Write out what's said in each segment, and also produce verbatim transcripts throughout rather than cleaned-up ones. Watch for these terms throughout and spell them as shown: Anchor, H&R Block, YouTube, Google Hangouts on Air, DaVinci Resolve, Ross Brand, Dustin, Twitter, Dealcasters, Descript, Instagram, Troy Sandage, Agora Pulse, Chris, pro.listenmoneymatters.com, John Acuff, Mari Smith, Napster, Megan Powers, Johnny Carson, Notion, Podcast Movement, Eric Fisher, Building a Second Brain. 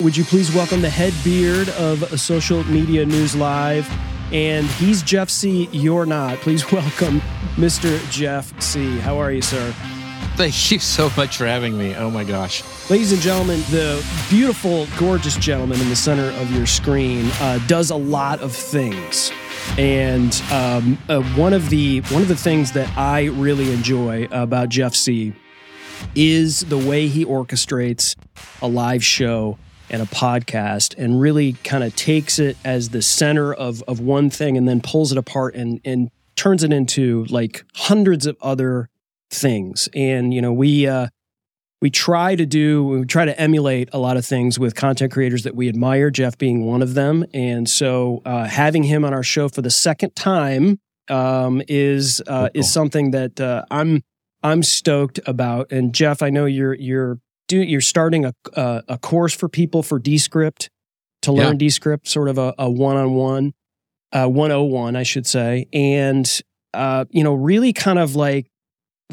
Would you please welcome the head beard of Social Media News Live? And he's Jeff Sieh, you're not. Please welcome Mister Jeff Sieh. How are you, sir? Thank you so much for having me. Oh, my gosh. Ladies and gentlemen, the beautiful, gorgeous gentleman in the center of your screen uh, does a lot of things. And um, uh, one of the one of the things that I really enjoy about Jeff Sieh is the way he orchestrates a live show and a podcast and really kind of takes it as the center of, of one thing and then pulls it apart and, and turns it into like hundreds of other things. And, you know, we, uh, we try to do, we try to emulate a lot of things with content creators that we admire, Jeff being one of them. And so, uh, having him on our show for the second time, um, is, uh, is something that, uh, I'm, I'm stoked about. And Jeff, I know you're, you're, do you're starting a, a, a course for people for Descript to learn yeah. Descript, sort of a, a one-on-one, uh, one oh one, I should say. And, uh, you know, really kind of like,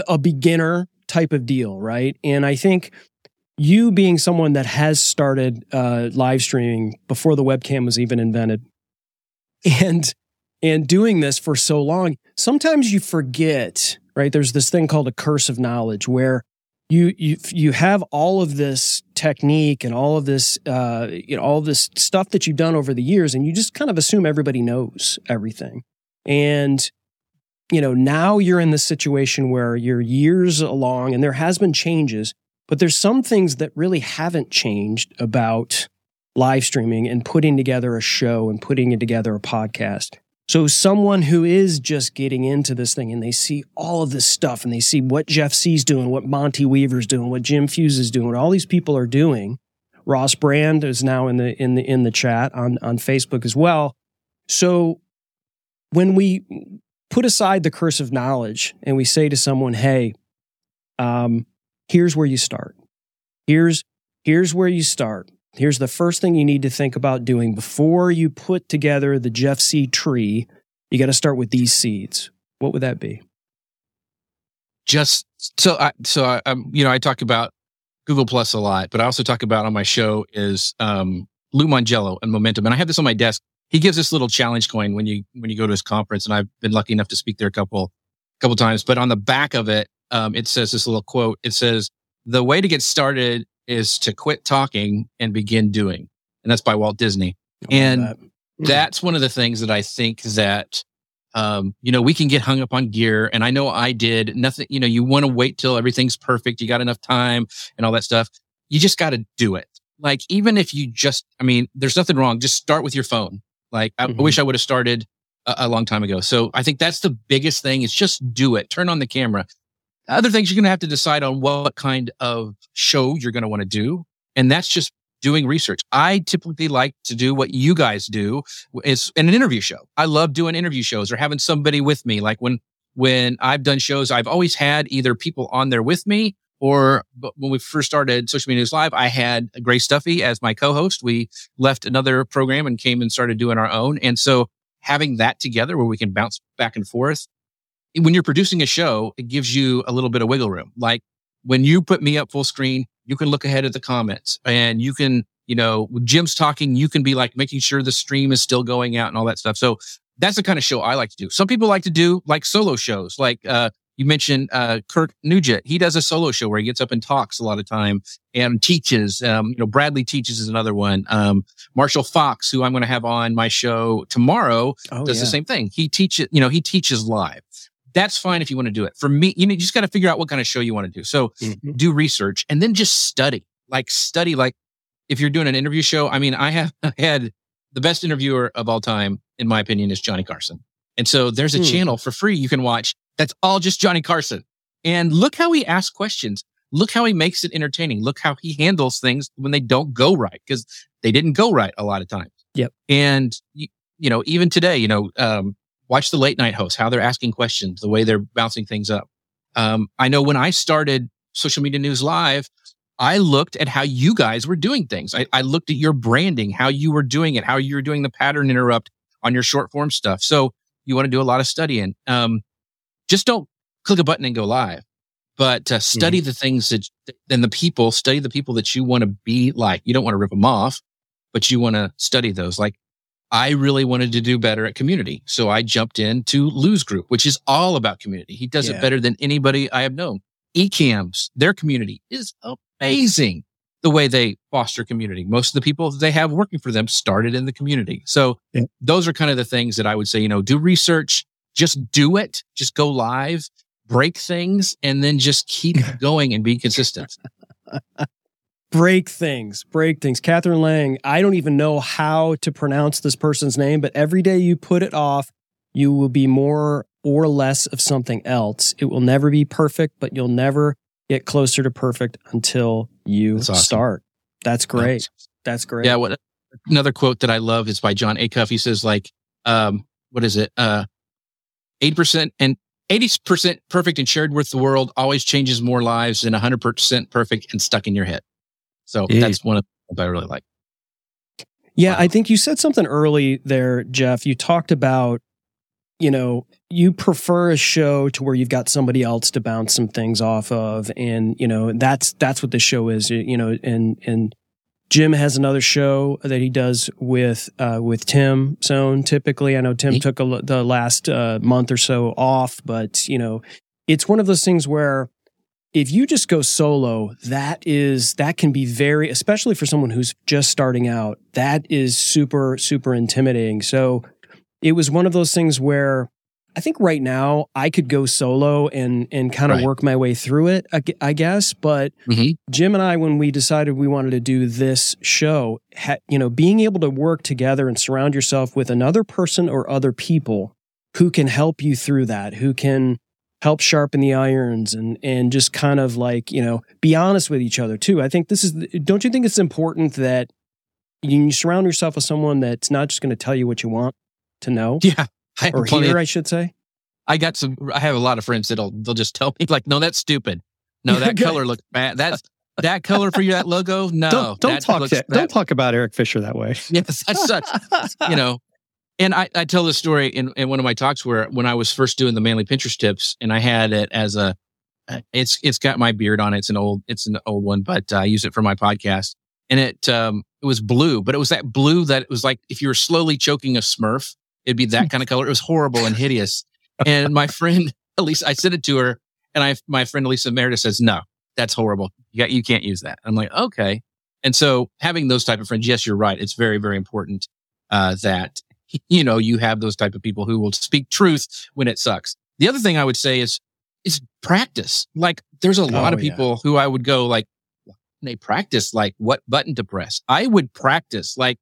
a beginner type of deal, right? And I think you being someone that has started uh, live streaming before the webcam was even invented, and and doing this for so long, sometimes you forget, right? There's this thing called a curse of knowledge, where you you you have all of this technique and all of this uh, you know all of this stuff that you've done over the years, and you just kind of assume everybody knows everything, and you know, now you're in this situation where you're years along and there has been changes, but there's some things that really haven't changed about live streaming and putting together a show and putting it together a podcast. So someone who is just getting into this thing and they see all of this stuff and they see what Jeff Sieh's doing, what Monty Weaver's doing, what Jim Fuse is doing, what all these people are doing. Ross Brand is now in the in the in the chat on, on Facebook as well. So when we put aside the curse of knowledge and we say to someone, hey, um, here's where you start. Here's, here's where you start. Here's the first thing you need to think about doing before you put together the Jeff Sieh tree. You got to start with these seeds. What would that be? Just so I, so I, um, you know, I talk about Google Plus a lot, but I also talk about on my show is, um, Lou Mongello and Momentum. And I have this on my desk. He gives this little challenge coin when you when you go to his conference, and I've been lucky enough to speak there a couple couple times. But on the back of it, um, it says this little quote. It says, "The way to get started is to quit talking and begin doing," and that's by Walt Disney. And that. That's one of the things that I think that um, you know we can get hung up on gear. And I know I did nothing. You know, you want to wait till everything's perfect. You got enough time and all that stuff. You just got to do it. Like even if you just, I mean, there's nothing wrong. Just start with your phone. Like, I mm-hmm. wish I would have started a, a long time ago. So I think that's the biggest thing is just do it. Turn on the camera. Other things you're going to have to decide on what kind of show you're going to want to do. And that's just doing research. I typically like to do what you guys do is in an interview show. I love doing interview shows or having somebody with me. Like when, when I've done shows, I've always had either people on there with me or but when we first started Social Media News Live, I had Grace Duffy as my co-host. We left another program and came and started doing our own. And so having that together where we can bounce back and forth, when you're producing a show, it gives you a little bit of wiggle room. Like when you put me up full screen, you can look ahead at the comments and you can, you know, when Jim's talking, you can be like making sure the stream is still going out and all that stuff. So that's the kind of show I like to do. Some people like to do like solo shows, like, uh, You mentioned uh Kirk Nugent. He does a solo show where he gets up and talks a lot of time and teaches. Um, you know, Bradley Teaches is another one. Um, Marshall Fox, who I'm going to have on my show tomorrow, oh, does yeah. the same thing. He teaches, you know, he teaches live. That's fine if you want to do it. For me, you know, you just got to figure out what kind of show you want to do. So mm-hmm. do research and then just study. Like study, like if you're doing an interview show. I mean, I have had the best interviewer of all time, in my opinion, is Johnny Carson. And so there's a mm. channel for free you can watch. That's all just Johnny Carson. And look how he asks questions. Look how he makes it entertaining. Look how he handles things when they don't go right, because they didn't go right a lot of times. Yep. And, you, you know, even today, you know, um, watch the late night hosts, how they're asking questions, the way they're bouncing things up. Um, I know when I started Social Media News Live, I looked at how you guys were doing things. I, I looked at your branding, how you were doing it, how you were doing the pattern interrupt on your short form stuff. So you want to do a lot of studying. Um, Just don't click a button and go live. But uh, study mm-hmm. the things that, and the people, study the people that you want to be like. You don't want to rip them off, but you want to study those. Like, I really wanted to do better at community. So I jumped into Lou's group, which is all about community. He does yeah. it better than anybody I have known. Ecamm's, their community is amazing. The way they foster community. Most of the people they have working for them started in the community. So yeah. those are kind of the things that I would say, you know, do research, just do it, just go live, break things, and then just keep going and be consistent. Break things, break things. Catherine Lang, I don't even know how to pronounce this person's name, but every day you put it off, you will be more or less of something else. It will never be perfect, but you'll never get closer to perfect until you That's awesome. Start. That's great. That's great. Yeah. What, another quote that I love is by John Acuff. He says, like, um, what is it? Uh, eighty percent and eighty percent perfect and shared with the world always changes more lives than one hundred percent perfect and stuck in your head. So Jeez. That's one of the things I really like. Yeah. Wow. I think you said something early there, Jeff. You talked about, you know, you prefer a show to where you've got somebody else to bounce some things off of. And, you know, that's, that's what this show is, you know, and, and Jim has another show that he does with, uh, with Tim Sohn. Typically, I know Tim took a, the last uh, month or so off, but, you know, it's one of those things where if you just go solo, that is, that can be very, especially for someone who's just starting out, that is super, super intimidating. So it was one of those things where I think right now I could go solo and and kind of right. work my way through it, I guess. But mm-hmm. Jim and I, when we decided we wanted to do this show, ha- you know, being able to work together and surround yourself with another person or other people who can help you through that, who can help sharpen the irons and and just kind of like, you know, be honest with each other too. I think this is, don't you think it's important that you surround yourself with someone that's not just going to tell you what you want to know? Yeah. I or hear, of, I should say. I got some. I have a lot of friends that'll they'll just tell me like, "No, that's stupid. No, that color looks bad. That's that color for you. That logo. No, don't, don't that talk. Looks, that, that, don't talk about Eric Fisher that way." Yes, that's such. You know, and I, I tell this story in, in one of my talks where when I was first doing the Manly Pinterest tips, and I had it as a, it's it's got my beard on it. It's an old it's an old one, but I use it for my podcast, and it um it was blue, but it was that blue that it was like if you were slowly choking a Smurf. It'd be that kind of color. It was horrible and hideous. And my friend, Elisa, I sent it to her, and I, my friend Elisa Meredith says, "No, that's horrible. You got, you can't use that." I'm like, okay. And so having those type of friends, yes, you're right. It's very, very important uh, that you know you have those type of people who will speak truth when it sucks. The other thing I would say is is practice. Like there's a oh, lot of yeah. people who I would go like, they practice like what button to press. I would practice like.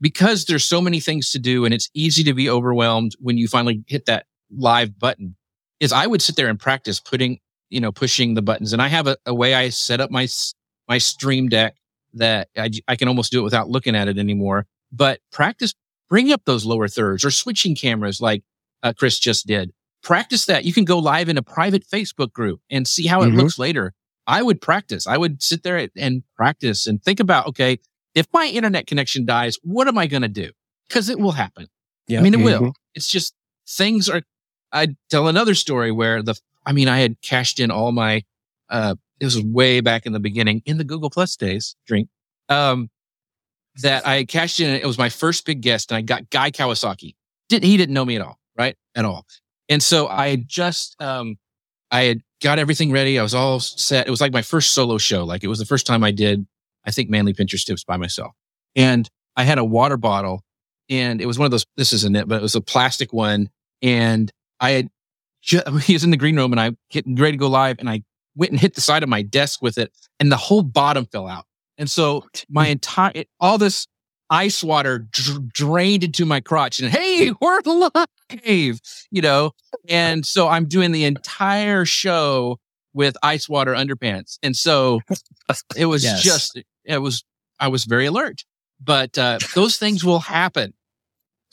Because there's so many things to do and it's easy to be overwhelmed when you finally hit that live button is I would sit there and practice putting, you know, pushing the buttons. And I have a, a way I set up my, my stream deck that I, I can almost do it without looking at it anymore, but practice bringing up those lower thirds or switching cameras like uh, Chris just did. Practice that. You can go live in a private Facebook group and see how mm-hmm. it looks later. I would practice. I would sit there and practice and think about, okay, if my internet connection dies, what am I going to do? Because it will happen. Yeah, I mean, it mm-hmm. will. It's just things are, I tell another story where the, I mean, I had cashed in all my, uh, it was way back in the beginning in the Google Plus days drink, um, that I cashed in. It was my first big guest and I got Guy Kawasaki. Didn't, he didn't know me at all, right? At all. And so I had just, um, I had got everything ready. I was all set. It was like my first solo show. Like it was the first time I did. I think Manly Pinterest tips by myself. And I had a water bottle and it was one of those, this isn't it, but it was a plastic one. And I had, ju- he was in the green room and I getting ready to go live and I went and hit the side of my desk with it and the whole bottom fell out. And so my entire, it, all this ice water dr- drained into my crotch and hey, we're live, you know? And so I'm doing the entire show with ice water underpants. And so it was yes. just, it was, I was very alert, but uh, those things will happen.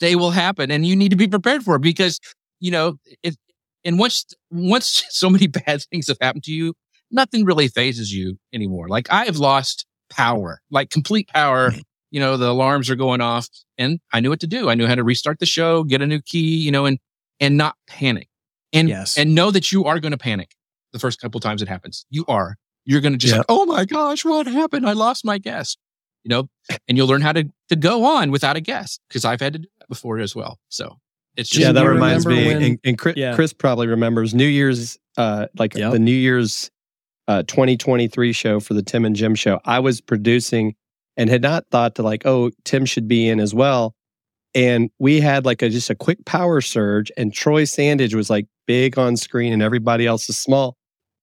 They will happen. And you need to be prepared for it because, you know, it, and once, once so many bad things have happened to you, nothing really phases you anymore. Like I have lost power, like complete power. You know, the alarms are going off and I knew what to do. I knew how to restart the show, get a new key, you know, and, and not panic and, yes. and know that you are going to panic. the first couple times it happens. You are. You're going to just yeah. like, oh my gosh, what happened? I lost my guest. You know, and you'll learn how to, to go on without a guest, because I've had to do that before as well. So it's just... Yeah, that reminds me. When, and and Chris, yeah. Chris probably remembers New Year's, uh, like yep. the New Year's uh, twenty twenty-three show for the Tim and Jim show. I was producing and had not thought to like, oh, Tim should be in as well. And we had like a, just a quick power surge, and Troy Sandage was like big on screen and everybody else is small.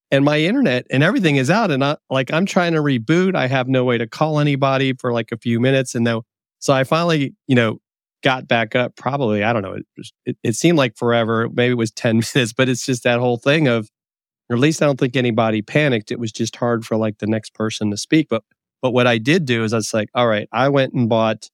And my internet and everything is out, and I, like I'm trying to reboot. I have no way to call anybody for like a few minutes, and though, so I finally, you know, got back up. Probably I don't know. It, it, it seemed like forever. Maybe it was ten minutes, but it's just that whole thing of, or at least I don't think anybody panicked. It was just hard for like the next person to speak. But but what I did do is I was like, all right, I went and bought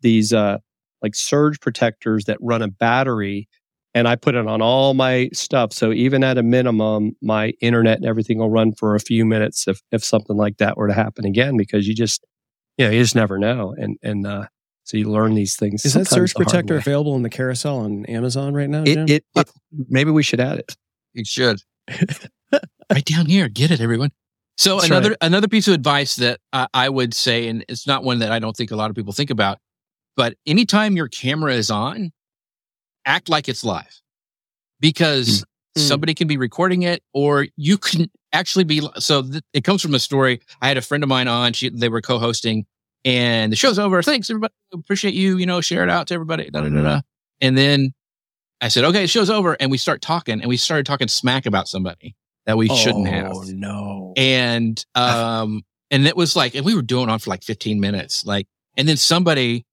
these uh, like surge protectors that run a battery. And I put it on all my stuff. So even at a minimum, my internet and everything will run for a few minutes if if something like that were to happen again, because you just, you know, you just never know. And and uh, so you learn these things. Is that surge protector available in the carousel on Amazon right now, Jim? It, it, it, maybe we should add it. You should. Right down here. Get it, everyone. So That's another right. another piece of advice that I, I would say, and it's not one that I don't think a lot of people think about, but anytime your camera is on, act like it's live, because mm. somebody can be recording it, or you can actually be. So th- it comes from a story. I had a friend of mine on, she, they were co-hosting, and the show's over. Thanks, everybody. Appreciate you, you know, share it out to everybody. Da, da, da, da. And then I said, okay, the show's over. And we start talking and we started talking smack about somebody that we oh, shouldn't have. Oh no. And, um, and it was like, and we were doing on for like fifteen minutes. Like, and then somebody,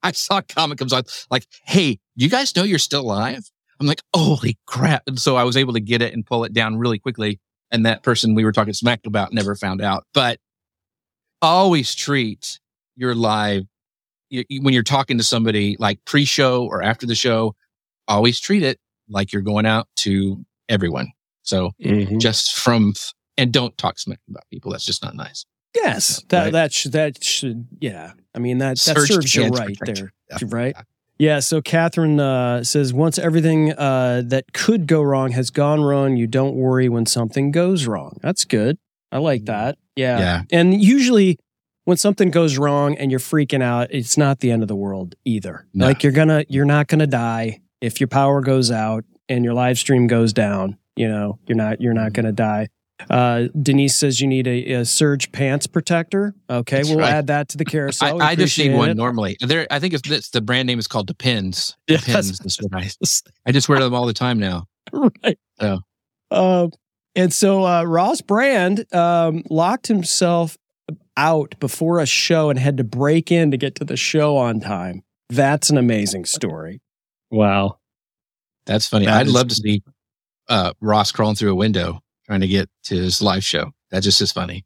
I saw a comment comes on like, hey, you guys know you're still live? I'm like, holy crap. And so I was able to get it and pull it down really quickly. And that person we were talking smack about never found out. But always treat your live, you, when you're talking to somebody like pre-show or after the show, always treat it like you're going out to everyone. So mm-hmm. just from, and don't talk smack about people. That's just not nice. Yes, that right. that should that should yeah. I mean that that Search serves you right there, yeah. right? Yeah. So Catherine uh, says, once everything uh, that could go wrong has gone wrong, you don't worry when something goes wrong. That's good. I like that. Yeah. yeah. And usually, when something goes wrong and you're freaking out, it's not the end of the world either. No. Like you're gonna, you're not gonna die if your power goes out and your live stream goes down. You know, you're not, you're not gonna die. Uh, Denise says you need a, a surge pants protector. Okay, That's we'll right. add that to the carousel. I, I just need one it. normally. There, I think it's, it's the brand name is called Depends. Depends. Yes. Nice. I just wear them all the time now. Right. So, uh, and so uh, Ross Brand um, locked himself out before a show and had to break in to get to the show on time. That's an amazing story. Wow, that's funny. That I'd is- love to see uh, Ross crawling through a window, trying to get to his live show. That just is funny.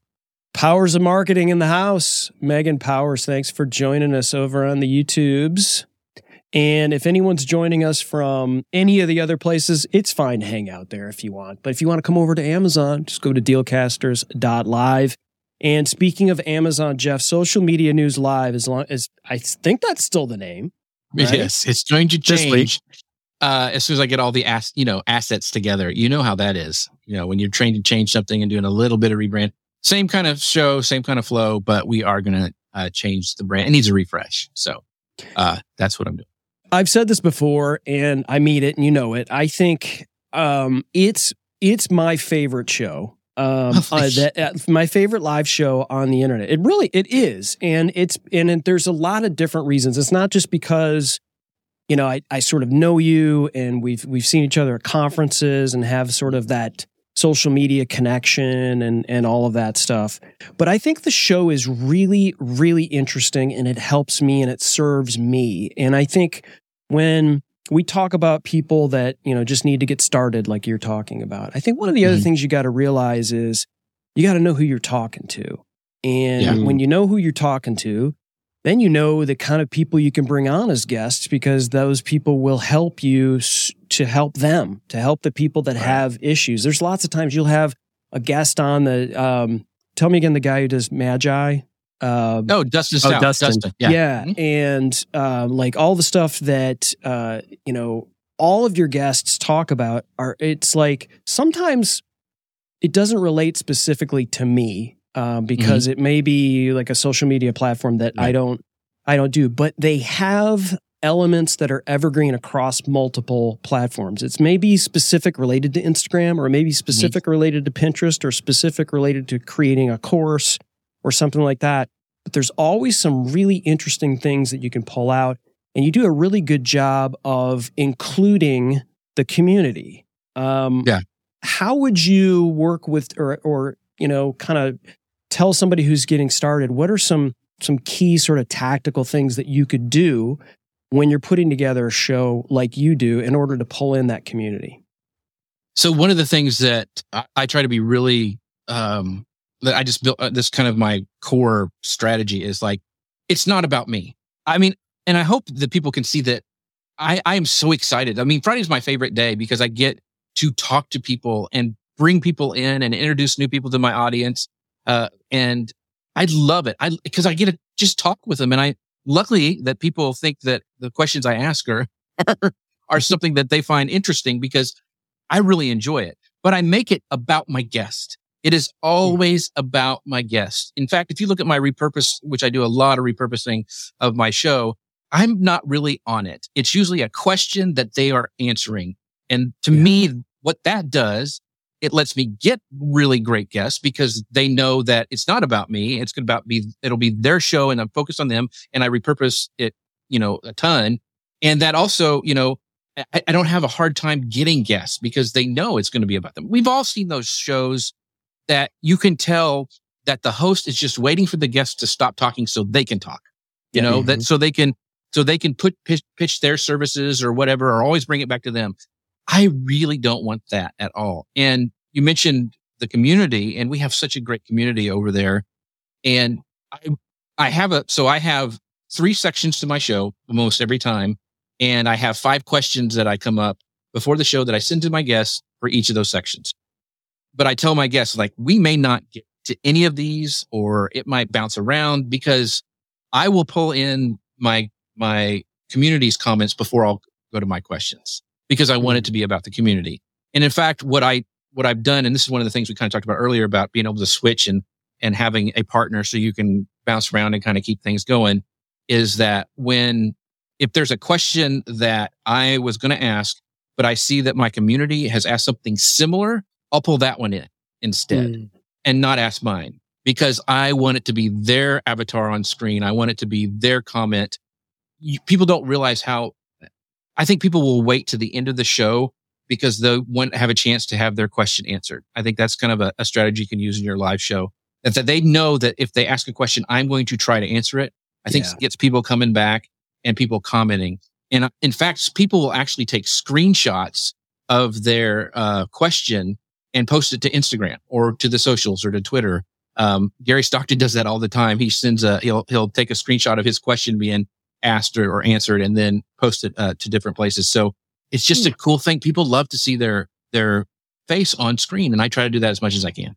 Powers of Marketing in the house. Megan Powers, thanks for joining us over on the YouTubes. And if anyone's joining us from any of the other places, it's fine to hang out there if you want. But if you want to come over to Amazon, just go to dealcasters dot live. And speaking of Amazon, Jeff, Social Media News Live, as long as I think that's still the name. Right? Yes, it's going to change. Uh, as soon as I get all the ass, you know, assets together, you know how that is. You know, when you're trying to change something and doing a little bit of rebrand, same kind of show, same kind of flow, but we are going to uh, change the brand. It needs a refresh. So uh, that's what I'm doing. I've said this before, and I mean it, and you know it. I think um, it's it's my favorite show, um, oh, uh, that, uh, my favorite live show on the internet. It really it is, and it's and, and there's a lot of different reasons. It's not just because, you know, I, I sort of know you and we've we've seen each other at conferences and have sort of that social media connection and, and all of that stuff. But I think the show is really, really interesting, and it helps me and it serves me. And I think when we talk about people that, you know, just need to get started like you're talking about, I think one of the other mm-hmm. things you got to realize is you got to know who you're talking to. And yeah. when you know who you're talking to, then you know the kind of people you can bring on as guests, because those people will help you to help them, to help the people that right. have issues. There's lots of times you'll have a guest on the, um, tell me again, the guy who does Magi. Uh, oh, Dustin. Oh, Dustin. Dustin. Yeah. yeah. Mm-hmm. And um, like all the stuff that, uh, you know, all of your guests talk about are, it's like, sometimes it doesn't relate specifically to me uh, because mm-hmm. it may be like a social media platform that yeah. I don't, I don't do, but they have elements that are evergreen across multiple platforms. It's maybe specific related to Instagram, or maybe specific mm-hmm. related to Pinterest, or specific related to creating a course or something like that. But there's always some really interesting things that you can pull out, and you do a really good job of including the community. Um, yeah. How would you work with, or, or you know, kind of tell somebody who's getting started, what are some some key sort of tactical things that you could do when you're putting together a show like you do in order to pull in that community? So one of the things that I, I try to be really, um, that I just built uh, this kind of my core strategy is like, it's not about me. I mean, and I hope that people can see that I, I am so excited. I mean, Friday's my favorite day because I get to talk to people and bring people in and introduce new people to my audience. Uh, and I love it. I, cause I get to just talk with them. And I, luckily that people think that the questions I ask are, are something that they find interesting because I really enjoy it, but I make it about my guest. It is always about my guest. In fact, if you look at my repurpose, which I do a lot of repurposing of my show, I'm not really on it. It's usually a question that they are answering. And to yeah. me, what that does, it lets me get really great guests because they know that it's not about me. It's going to be, it'll be their show and I'm focused on them and I repurpose it, you know, a ton. And that also, you know, I, I don't have a hard time getting guests because they know it's going to be about them. We've all seen those shows that you can tell that the host is just waiting for the guests to stop talking so they can talk, you yeah, know, mm-hmm. that so they can, so they can put, pitch, pitch their services or whatever, or always bring it back to them. I really don't want that at all. And you mentioned the community, and we have such a great community over there. And I, I have a, so I have three sections to my show almost every time. And I have five questions that I come up before the show that I send to my guests for each of those sections. But I tell my guests, like, we may not get to any of these, or it might bounce around because I will pull in my, my community's comments before I'll go to my questions, because I want it to be about the community. And in fact, what I, what I've done, and this is one of the things we kind of talked about earlier about being able to switch and, and having a partner so you can bounce around and kind of keep things going, is that when, if there's a question that I was going to ask, but I see that my community has asked something similar, I'll pull that one in instead mm. and not ask mine, because I want it to be their avatar on screen. I want it to be their comment. You, people don't realize how, I think people will wait to the end of the show because they want to have a chance to have their question answered. I think that's kind of a, a strategy you can use in your live show. That, that they know that if they ask a question, I'm going to try to answer it. I think yeah. it gets people coming back and people commenting. And in fact, people will actually take screenshots of their uh, question and post it to Instagram or to the socials or to Twitter. Um, Gary Stockton does that all the time. He sends a, he'll, he'll take a screenshot of his question being asked or, or answered and then posted uh, to different places. So it's just a cool thing. People love to see their their face on screen, and I try to do that as much as I can.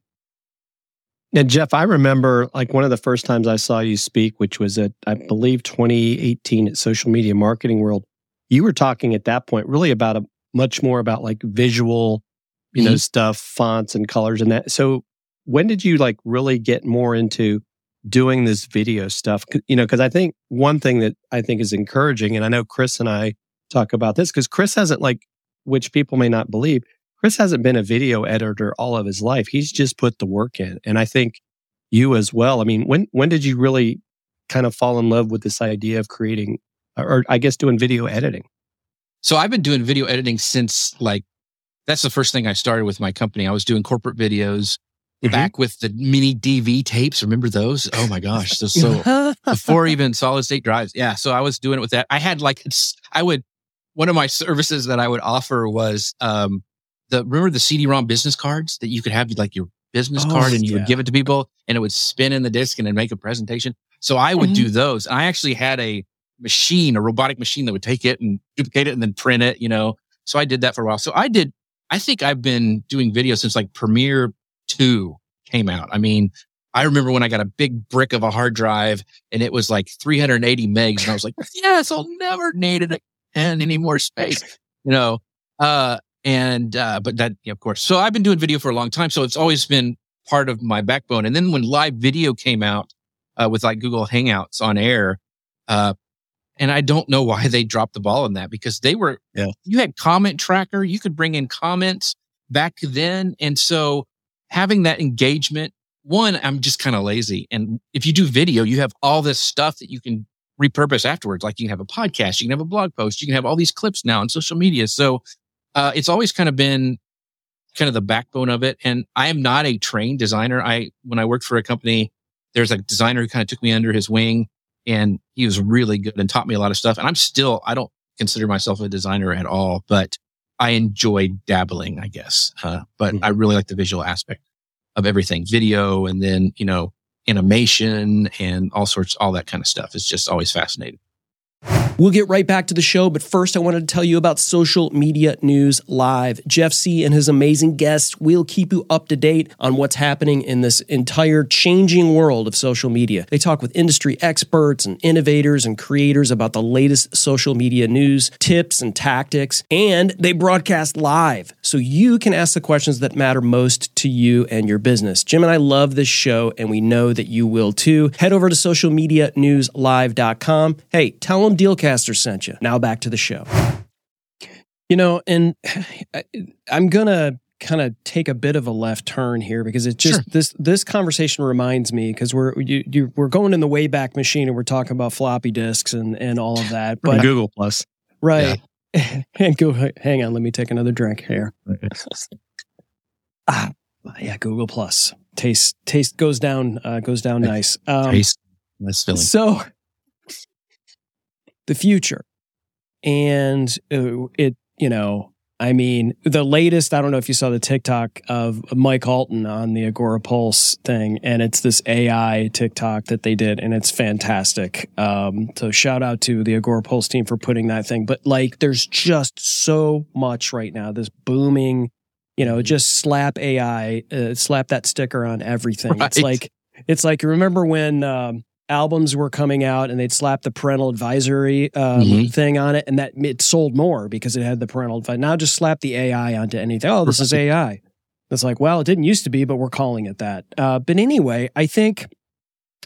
And Jeff, I remember like one of the first times I saw you speak, which was at, I believe, twenty eighteen at Social Media Marketing World. You were talking at that point really about a much more about like visual, you mm-hmm. know, stuff, fonts and colors and that. So when did you like really get more into doing this video stuff? You know, because I think one thing that I think is encouraging, and I know Chris and I talk about this, because Chris hasn't like, which people may not believe, Chris hasn't been a video editor all of his life. He's just put the work in. And I think you as well. I mean, when when did you really kind of fall in love with this idea of creating, or, or I guess doing video editing? So I've been doing video editing since like, that's the first thing I started with my company. I was doing corporate videos. Mm-hmm. Back with the mini D V tapes, remember those? Oh my gosh, those so before even solid state drives. Yeah, so I was doing it with that. I had like I would one of my services that I would offer was um the remember the C D ROM business cards that you could have like your business oh, card and you yeah. would give it to people and it would spin in the disc and then make a presentation. So I would mm-hmm. do those. And I actually had a machine, a robotic machine that would take it and duplicate it and then print it. You know, so I did that for a while. So I did. I think I've been doing video since like Premiere two came out. I mean, I remember when I got a big brick of a hard drive and it was like three hundred eighty megs and I was like, yes, I'll never need it again, any more space. you know, uh, and, uh, but that, yeah, of course. So I've been doing video for a long time. So it's always been part of my backbone. And then when live video came out, uh, with like Google Hangouts on air, uh, and I don't know why they dropped the ball on that, because they were, yeah. you had comment tracker, you could bring in comments back then. And so having that engagement, one, I'm just kind of lazy. And if you do video, you have all this stuff that you can repurpose afterwards. Like you can have a podcast, you can have a blog post, you can have all these clips now on social media. So, uh, it's always kind of been kind of the backbone of it. And I am not a trained designer. I, when I worked for a company, there's a designer who kind of took me under his wing. And he was really good and taught me a lot of stuff. And I'm still, I don't consider myself a designer at all, but I enjoy dabbling, I guess. Uh, but mm-hmm. I really like the visual aspect of everything, video and then, you know, animation and all sorts, all that kind of stuff. It's just always fascinating. We'll get right back to the show, but first I wanted to tell you about Social Media News Live. Jeff Sieh and his amazing guests will keep you up to date on what's happening in this entire changing world of social media. They talk with industry experts and innovators and creators about the latest social media news, tips, and tactics, and they broadcast live so you can ask the questions that matter most to you and your business. Jim and I love this show, and we know that you will too. Head over to social media news live dot com. Hey, tell them Dealcaster sent you. Now back to the show. You know, and I, I'm going to kind of take a bit of a left turn here because it's just sure. this this conversation reminds me, because we're you, you, we're going in the Wayback Machine and we're talking about floppy disks and, and all of that. But Google Plus. Right. Yeah. And Google, hang on, let me take another drink here. ah, yeah, Google Plus. Taste taste goes down uh, goes down nice. Um, taste. Nice feeling. So... the future. And it, you know, I mean, the latest, I don't know if you saw the TikTok of Mike Alton on the Agora Pulse thing, and it's this A I TikTok that they did, and it's fantastic. Um, so shout out to the Agora Pulse team for putting that thing. But like, there's just so much right now, this booming, you know, just slap A I, uh, slap that sticker on everything. Right. It's like, it's like, remember when, um, albums were coming out and they'd slap the parental advisory um, mm-hmm. thing on it, and that it sold more because it had the parental advisory. Now just slap the A I onto anything. Oh, this is A I. It's like, well, it didn't used to be, but we're calling it that. Uh, but anyway, I think,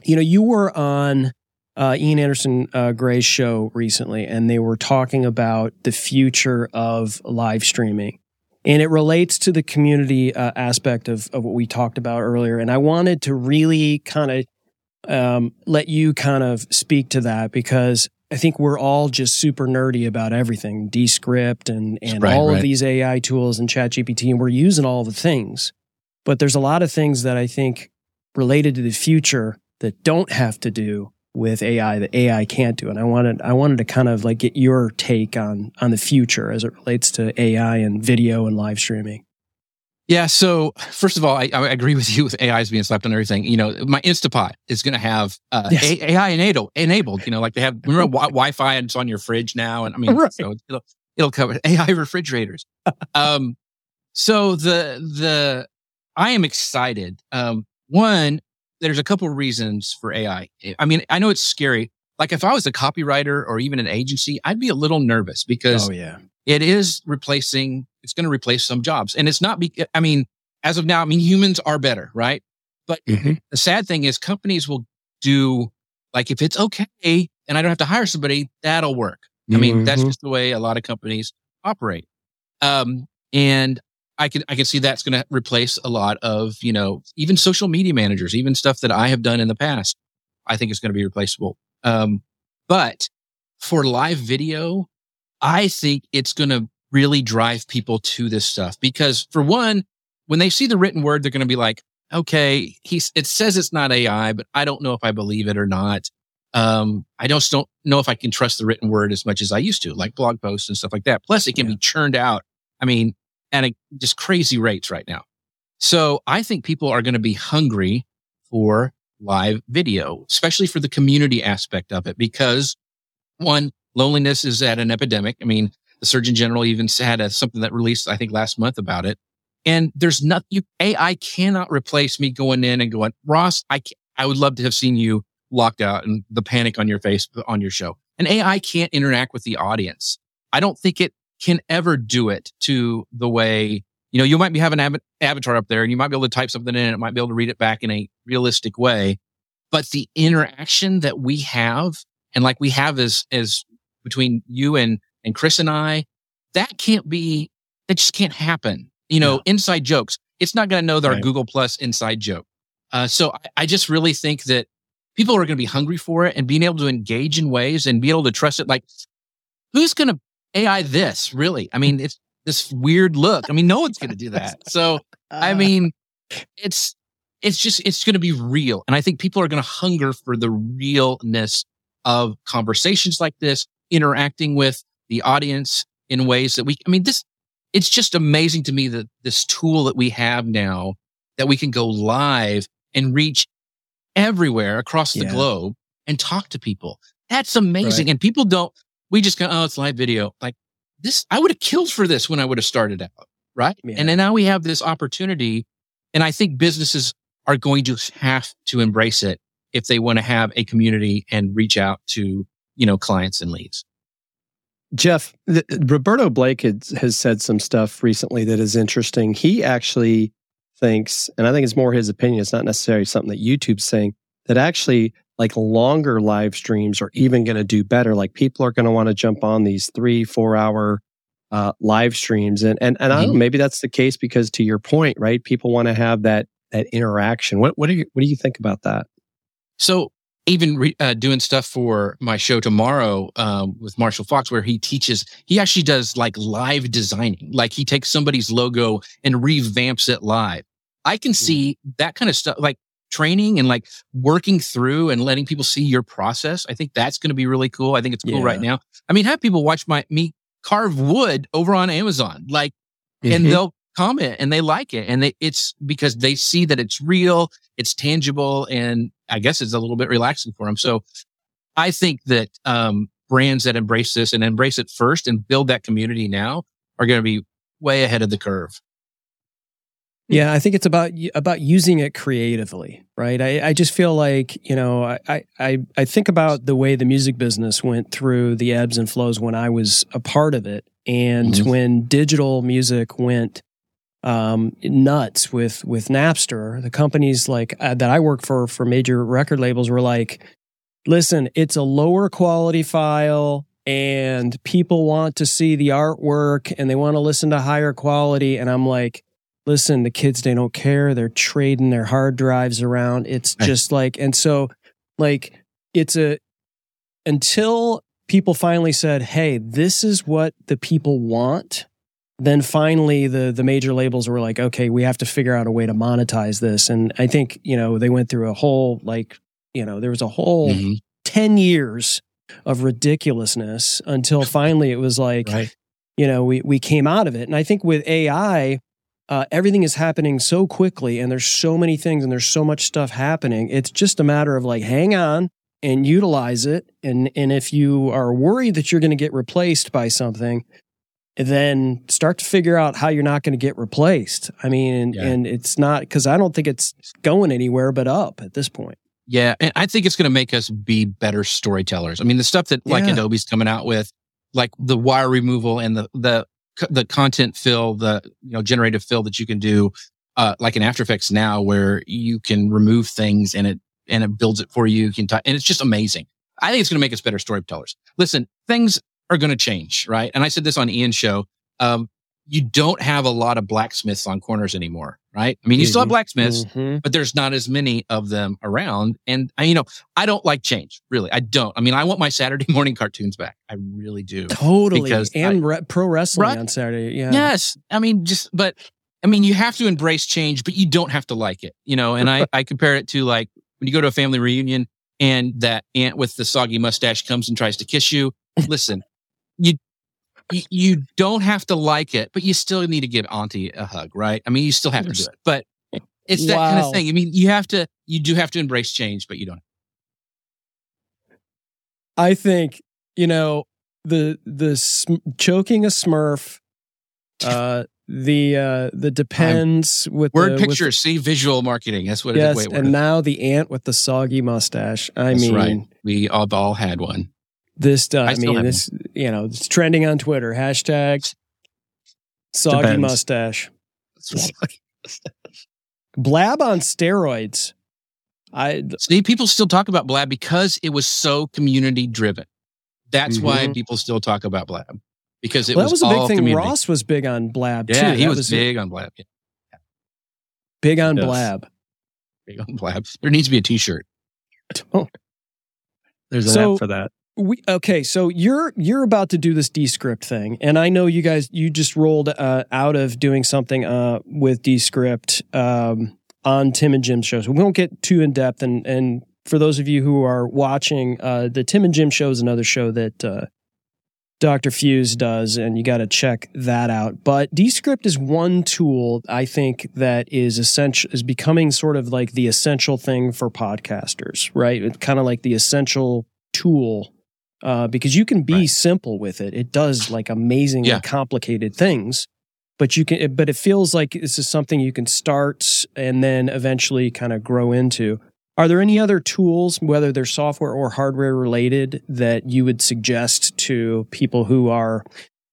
you know, you were on uh, Ian Anderson uh, Gray's show recently, and they were talking about the future of live streaming. And it relates to the community uh, aspect of, of what we talked about earlier. And I wanted to really kind of Um, let you kind of speak to that, because I think we're all just super nerdy about everything, Descript and, and right, all right. of these A I tools and ChatGPT, and we're using all the things. But there's a lot of things that I think related to the future that don't have to do with A I, that A I can't do. And I wanted I wanted to kind of like get your take on on the future as it relates to A I and video and live streaming. Yeah. So first of all, I, I agree with you with A Is being slapped on everything. You know, my Instapot is going to have uh, yes. a- A I enabled, enabled, you know, like they have remember wi- Wi-Fi and it's on your fridge now. And I mean, right. so it'll, it'll cover A I refrigerators. um, so the, the, I am excited. Um, one, there's a couple of reasons for A I. I mean, I know it's scary. Like if I was a copywriter or even an agency, I'd be a little nervous because oh, yeah. it is replacing It's going to replace some jobs. And it's not, be, I mean, as of now, I mean, humans are better, right? But mm-hmm. the sad thing is companies will do, like, if it's okay and I don't have to hire somebody, that'll work. I mean, mm-hmm. that's just the way a lot of companies operate. Um, and I can, I can see that's going to replace a lot of, you know, even social media managers, even stuff that I have done in the past. I think it's going to be replaceable. Um, but for live video, I think it's going to really drive people to this stuff. Because for one, when they see the written word, they're going to be like, okay, he's, it says it's not A I, but I don't know if I believe it or not. Um, I just don't know if I can trust the written word as much as I used to, like blog posts and stuff like that. Plus it can yeah. be churned out. I mean, at a, just crazy rates right now. So I think people are going to be hungry for live video, especially for the community aspect of it, because one, loneliness is at an epidemic. I mean, the Surgeon General even had a, something that released, I think, last month about it. And there's nothing, A I cannot replace me going in and going, Ross, I, I would love to have seen you locked out and the panic on your face on your show. And A I can't interact with the audience. I don't think it can ever do it to the way, you know, you might be having an avatar up there and you might be able to type something in and it might be able to read it back in a realistic way. But the interaction that we have and like we have as, as between you and, and Chris and I, that can't be, that just can't happen. You know, yeah. Inside jokes. It's not going to know that right. our Google Plus inside joke. Uh, so I, I just really think that people are going to be hungry for it and being able to engage in ways and be able to trust it. Like, who's going to A I this, really? I mean, it's this weird look. I mean, no one's going to do that. So, uh, I mean, it's it's just, it's going to be real. And I think people are going to hunger for the realness of conversations like this, interacting with the audience in ways that we, I mean, this, it's just amazing to me that this tool that we have now, that we can go live and reach everywhere across the yeah. globe and talk to people. That's amazing. Right. And people don't, we just go, oh, it's live video. Like this, I would have killed for this when I would have started out, right? Yeah. And then now we have this opportunity. And I think businesses are going to have to embrace it if they want to have a community and reach out to, you know, clients and leads. Jeff, the, Roberto Blake has, has said some stuff recently that is interesting. He actually thinks, and I think it's more his opinion, it's not necessarily something that YouTube's saying, that actually like longer live streams are even going to do better. Like people are going to want to jump on these three, four hour uh, live streams. And and, and mm-hmm. I don't know, maybe that's the case because to your point, right? People want to have that that interaction. What what do you, what do you think about that? So even re, uh, doing stuff for my show tomorrow um, with Marshall Fox, where he teaches, he actually does like live designing. Like he takes somebody's logo and revamps it live. I can see that kind of stuff, like training and like working through and letting people see your process. I think that's going to be really cool. I think it's cool yeah. right now. I mean, have people watch my me carve wood over on Amazon, like, mm-hmm. and they'll comment and they like it, and they it's because they see that it's real, it's tangible, and I guess it's a little bit relaxing for them. So, I think that um, brands that embrace this and embrace it first and build that community now are going to be way ahead of the curve. Yeah, I think it's about about using it creatively, right? I, I just feel like, you know, I, I I think about the way the music business went through the ebbs and flows when I was a part of it, and mm-hmm. when digital music went um, nuts with with Napster, the companies like uh, that I worked for for major record labels were like, listen, it's a lower quality file. And people want to see the artwork and they want to listen to higher quality. And I'm like, listen, the kids, they don't care. They're trading their hard drives around. It's just like, and so like it's a, until people finally said, hey, this is what the people want. Then finally the, the major labels were like, okay, we have to figure out a way to monetize this. And I think, you know, they went through a whole, like, you know, there was a whole mm-hmm. ten years of ridiculousness until finally it was like, right. you know, we, we came out of it. And I think with A I, Uh, everything is happening so quickly and there's so many things and there's so much stuff happening. It's just a matter of like, hang on and utilize it. And and if you are worried that you're going to get replaced by something, then start to figure out how you're not going to get replaced. I mean, and, yeah. and it's not, because I don't think it's going anywhere but up at this point. Yeah. And I think it's going to make us be better storytellers. I mean, the stuff that like yeah. Adobe's coming out with, like the wire removal and the, the, the content fill, the you know generative fill that you can do, uh, like in After Effects now, where you can remove things and it and it builds it for you. You can t- and it's just amazing. I think it's going to make us better storytellers. Listen, things are going to change, right? And I said this on Ian's show. Um, you don't have a lot of blacksmiths on corners anymore, right? I mean, you mm-hmm. still have blacksmiths, mm-hmm. but there's not as many of them around. And I, you know, I don't like change, really. I don't. I mean, I want my Saturday morning cartoons back. I really do. Totally. And I, re- pro wrestling right? on Saturday. Yeah. Yes. I mean, just, but I mean, you have to embrace change, but you don't have to like it, you know? And I, I compare it to like when you go to a family reunion and that aunt with the soggy mustache comes and tries to kiss you. Listen, you, You don't have to like it, but you still need to give Auntie a hug, right? I mean, you still have to do it, but it's that wow. kind of thing. I mean, you have to, you do have to embrace change, but you don't. I think, you know, the, the sm- choking a Smurf, uh, the, uh, the depends I'm, with word the, picture, with, see visual marketing. That's what yes, it is. And now the aunt with the soggy mustache. I That's mean, right. we all, all had one. This stuff. I, I mean, this, one. you know, it's trending on Twitter. Hashtag soggy Depends. mustache. Blab on steroids. I see people still talk about Blab because it was so community driven. That's mm-hmm. why people still talk about Blab because it well, was, that was all a big thing. Community. Ross was big on Blab. Yeah, too. he that was, was big on Blab. Yeah. Big on Blab. Big on Blab. There needs to be a T-shirt. There's an so, app for that. We, okay, so you're you're about to do this Descript thing, and I know you guys you just rolled uh, out of doing something uh, with Descript um, on Tim and Jim's show. So we won't get too in depth. And and for those of you who are watching, uh, the Tim and Jim show is another show that uh, Doctor Fuse does, and you got to check that out. But Descript is one tool I think that is essential is becoming sort of like the essential thing for podcasters, right? It's kind of like the essential tool. Uh, because you can be right. simple with it. It does like amazingly yeah. complicated things, but you can. But it feels like this is something you can start and then eventually kind of grow into. Are there any other tools, whether they're software or hardware related, that you would suggest to people who are,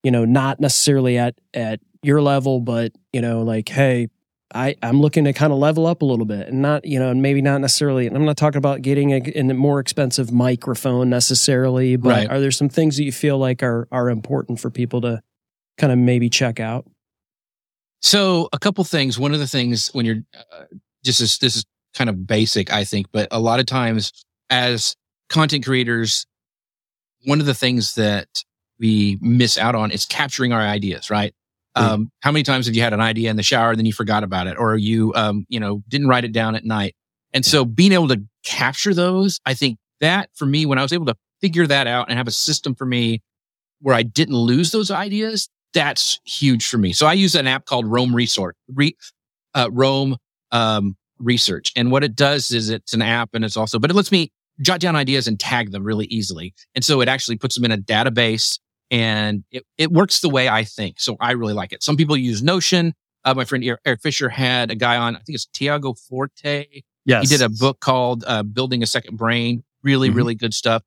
you know, not necessarily at at your level, but you know, like, hey, I, I'm looking to kind of level up a little bit and not, you know, and maybe not necessarily, and I'm not talking about getting a, a more expensive microphone necessarily, but right. are there some things that you feel like are, are important for people to kind of maybe check out? So a couple things. One of the things when you're uh, just, this, this is kind of basic, I think, but a lot of times as content creators, one of the things that we miss out on is capturing our ideas, right? Um, how many times have you had an idea in the shower and then you forgot about it, or you, um, you know, didn't write it down at night? And so being able to capture those, I think that for me, when I was able to figure that out and have a system for me where I didn't lose those ideas, that's huge for me. So I use an app called Roam Research, Re, uh, Roam, um, Research. And what it does is it's an app and it's also, but it lets me jot down ideas and tag them really easily. And so it actually puts them in a database. And it, it works the way I think. So I really like it. Some people use Notion. Uh, my friend Eric Fisher had a guy on, I think it's Tiago Forte. Yes. He did a book called uh, Building a Second Brain. Really, mm-hmm. really good stuff.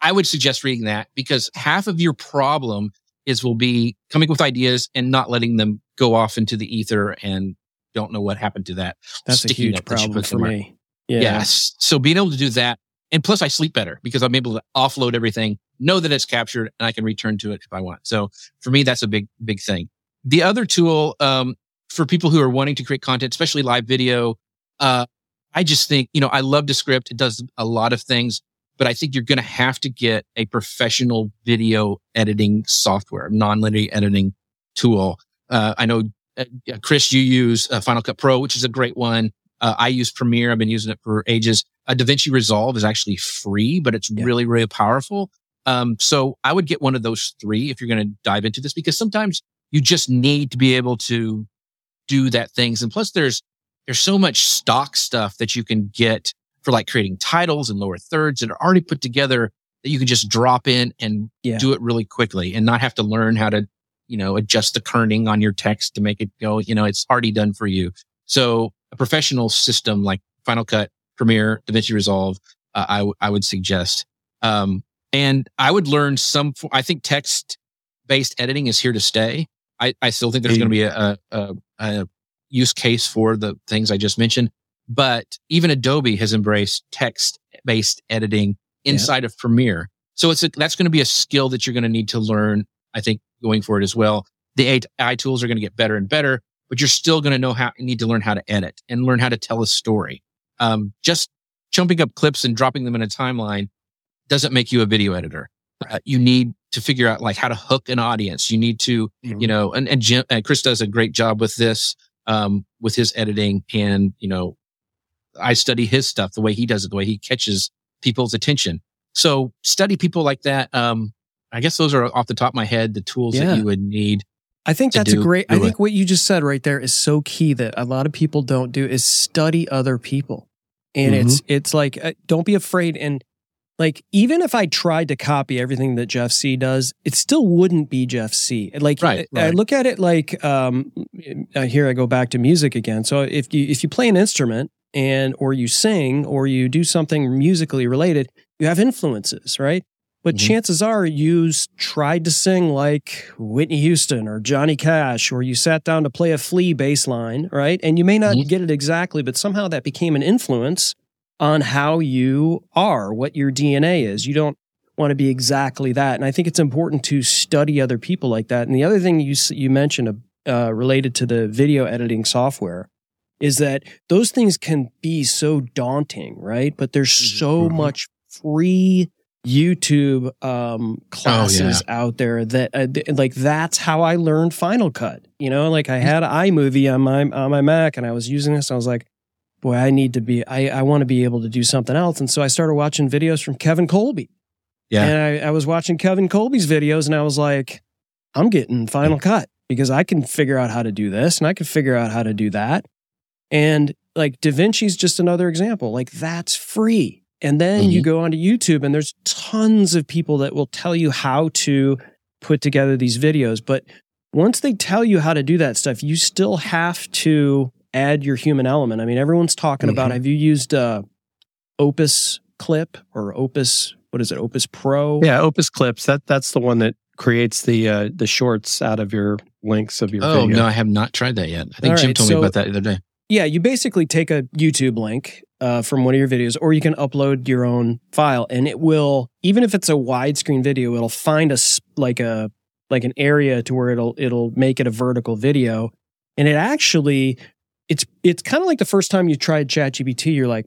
I would suggest reading that because half of your problem is will be coming up with ideas and not letting them go off into the ether and don't know what happened to that. That's a huge problem for me. Yeah. Yes. So being able to do that. And plus, I sleep better because I'm able to offload everything, know that it's captured, and I can return to it if I want. So for me, that's a big, big thing. The other tool um, for people who are wanting to create content, especially live video, uh, I just think, you know, I love Descript. It does a lot of things, but I think you're going to have to get a professional video editing software, non-linear editing tool. Uh, I know, uh, Chris, you use uh, Final Cut Pro, which is a great one. Uh, I use Premiere. I've been using it for ages. Uh, DaVinci Resolve is actually free, but it's yeah. really, really powerful. Um, so I would get one of those three if you're going to dive into this, because sometimes you just need to be able to do that things. And plus there's, there's so much stock stuff that you can get for like creating titles and lower thirds that are already put together that you can just drop in and yeah. do it really quickly and not have to learn how to, you know, adjust the kerning on your text to make it go, you know, it's already done for you. So a professional system like Final Cut, Premiere, DaVinci Resolve, uh, I, w- I would suggest. Um, and I would learn some, I think text-based editing is here to stay. I, I still think there's going to be a, a, a use case for the things I just mentioned, but even Adobe has embraced text-based editing inside yeah. of Premiere. So it's a, that's going to be a skill that you're going to need to learn, I think, going forward as well. The A I tools are going to get better and better, but you're still going to know how, need to learn how to edit and learn how to tell a story. Um, just jumping up clips and dropping them in a timeline doesn't make you a video editor. Uh, you need to figure out like how to hook an audience. You need to, mm-hmm. you know, and, and Jim, uh, Chris does a great job with this, um, with his editing. And, you know, I study his stuff, the way he does it, the way he catches people's attention. So study people like that. Um, I guess those are off the top of my head, the tools yeah. that you would need. I think that's do, a great, I think it. What you just said right there is so key that a lot of people don't do is study other people. And mm-hmm. it's, it's like, uh, don't be afraid. And like, even if I tried to copy everything that Jeff Sieh does, it still wouldn't be Jeff Sieh. Like, right, right. I look at it like, um, here I go back to music again. So if you, if you play an instrument and, or you sing, or you do something musically related, you have influences, right? But mm-hmm. chances are you tried to sing like Whitney Houston or Johnny Cash, or you sat down to play a Flea bass line, right? And you may not mm-hmm. get it exactly, but somehow that became an influence on how you are, what your D N A is. You don't want to be exactly that. And I think it's important to study other people like that. And the other thing you you mentioned uh, related to the video editing software is that those things can be so daunting, right? But there's so mm-hmm. much free YouTube um, classes oh, yeah. out there that uh, th- like that's how I learned Final Cut. You know, like I had iMovie on my on my Mac and I was using this. And I was like, boy, I need to be. I I want to be able to do something else. And so I started watching videos from Kevin Colby. Yeah, and I, I was watching Kevin Colby's videos and I was like, I'm getting Final Cut because I can figure out how to do this and I can figure out how to do that. And like DaVinci's just another example. Like that's free. And then mm-hmm. you go onto YouTube and there's tons of people that will tell you how to put together these videos. But once they tell you how to do that stuff, you still have to add your human element. I mean, everyone's talking mm-hmm. about, have you used uh, Opus Clip or Opus, what is it, Opus Pro? Yeah, Opus Clips. That That's the one that creates the uh, the shorts out of your links of your oh, video. Oh, no, I have not tried that yet. I think All Jim right, told so, me about that the other day. Yeah, you basically take a YouTube link uh, from one of your videos, or you can upload your own file, and it will, even if it's a widescreen video, it'll find a like a like an area to where it'll it'll make it a vertical video, and it actually it's it's kind of like the first time you tried ChatGPT, you're like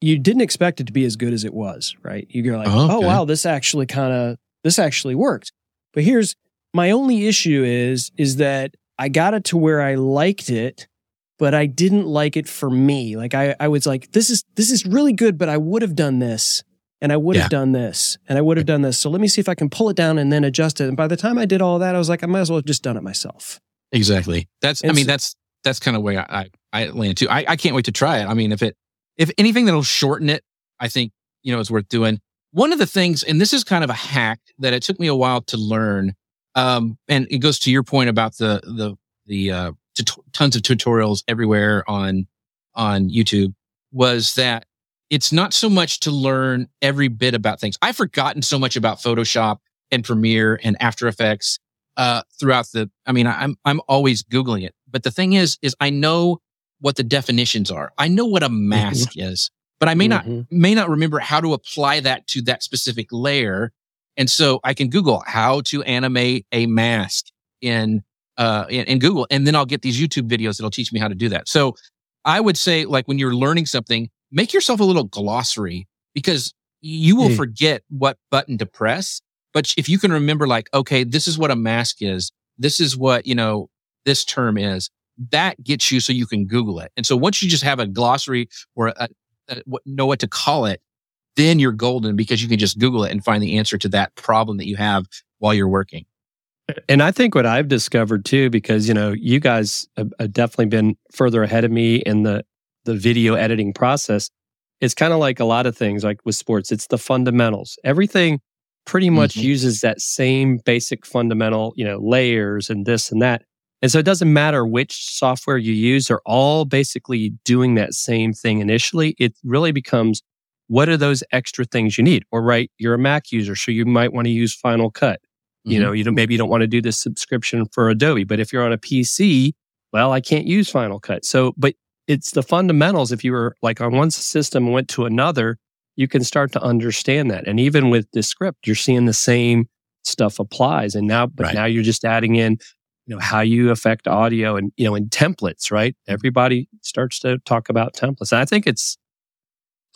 you didn't expect it to be as good as it was, right? You're like, oh, okay. oh wow, this actually kind of this actually worked. But here's my only issue is is that I got it to where I liked it. But I didn't like it for me. Like I, I was like, this is this is really good, but I would have done this, and I would have yeah. done this, and I would have done this. So let me see if I can pull it down and then adjust it. And by the time I did all that, I was like, I might as well have just done it myself. Exactly. That's. And I mean, so, that's that's kind of where I, I, I land too. I, I can't wait to try it. I mean, if it, if anything that'll shorten it, I think you know it's worth doing. One of the things, and this is kind of a hack that it took me a while to learn, um, and it goes to your point about the the the. Uh, To t- tons of tutorials everywhere on on YouTube, was that it's not so much to learn every bit about things. I've forgotten so much about Photoshop and Premiere and After Effects uh, throughout the. I mean, I'm I'm always Googling it, but the thing is, is I know what the definitions are. I know what a mask mm-hmm. is, but I may mm-hmm. not may not remember how to apply that to that specific layer. And so I can Google how to animate a mask in. Uh, in, in Google, and then I'll get these YouTube videos that'll teach me how to do that. So I would say, like, when you're learning something, make yourself a little glossary, because you will mm. forget what button to press. But if you can remember, like, okay, this is what a mask is. This is what, you know, this term is. That gets you so you can Google it. And so once you just have a glossary or a, a, what, know what to call it, then you're golden, because you can just Google it and find the answer to that problem that you have while you're working. And I think what I've discovered too, because, you know, you guys have, have definitely been further ahead of me in the, the video editing process. It's kind of like a lot of things, like with sports, it's the fundamentals. Everything pretty much mm-hmm. uses that same basic fundamental, you know, layers and this and that. And so it doesn't matter which software you use, they're all basically doing that same thing initially. It really becomes, what are those extra things you need? Or, right, you're a Mac user, so you might want to use Final Cut. You know, you don't, maybe you don't want to do this subscription for Adobe, but if you're on a P C, well, I can't use Final Cut. So, but it's the fundamentals. If you were like on one system and went to another, you can start to understand that. And even with Descript, you're seeing the same stuff applies. And now, but right. now you're just adding in, you know, how you affect audio and, you know, in templates, right? Everybody starts to talk about templates. And I think it's,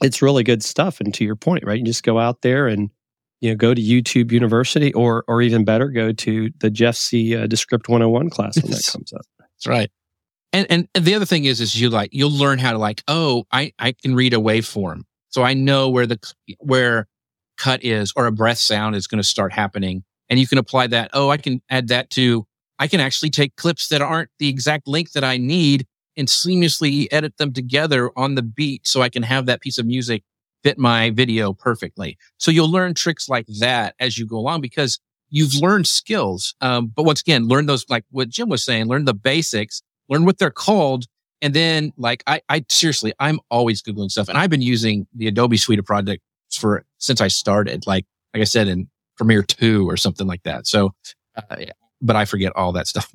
it's really good stuff. And to your point, right? You just go out there and, you know, go to YouTube University, or or even better, go to the Jeff Sieh uh, Descript one oh one class when that comes up. That's right. And, and and the other thing is, is you like you'll learn how to like, oh, I, I can read a waveform, so I know where the where cut is or a breath sound is going to start happening, and you can apply that. Oh, I can add that to. I can actually take clips that aren't the exact length that I need and seamlessly edit them together on the beat, so I can have that piece of music fit my video perfectly. So you'll learn tricks like that as you go along, because you've learned skills. Um, but once again, learn those, like what Jim was saying, learn the basics, learn what they're called. And then like, I, I seriously, I'm always Googling stuff, and I've been using the Adobe suite of products for, since I started, like, like I said, in Premiere two or something like that. So, uh, but I forget all that stuff.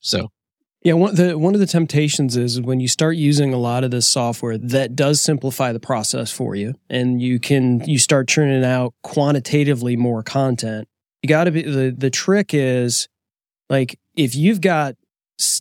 So, yeah, one, the, one of the temptations is when you start using a lot of this software that does simplify the process for you, and you can you start churning out quantitatively more content. You got to be the the trick is like if you've got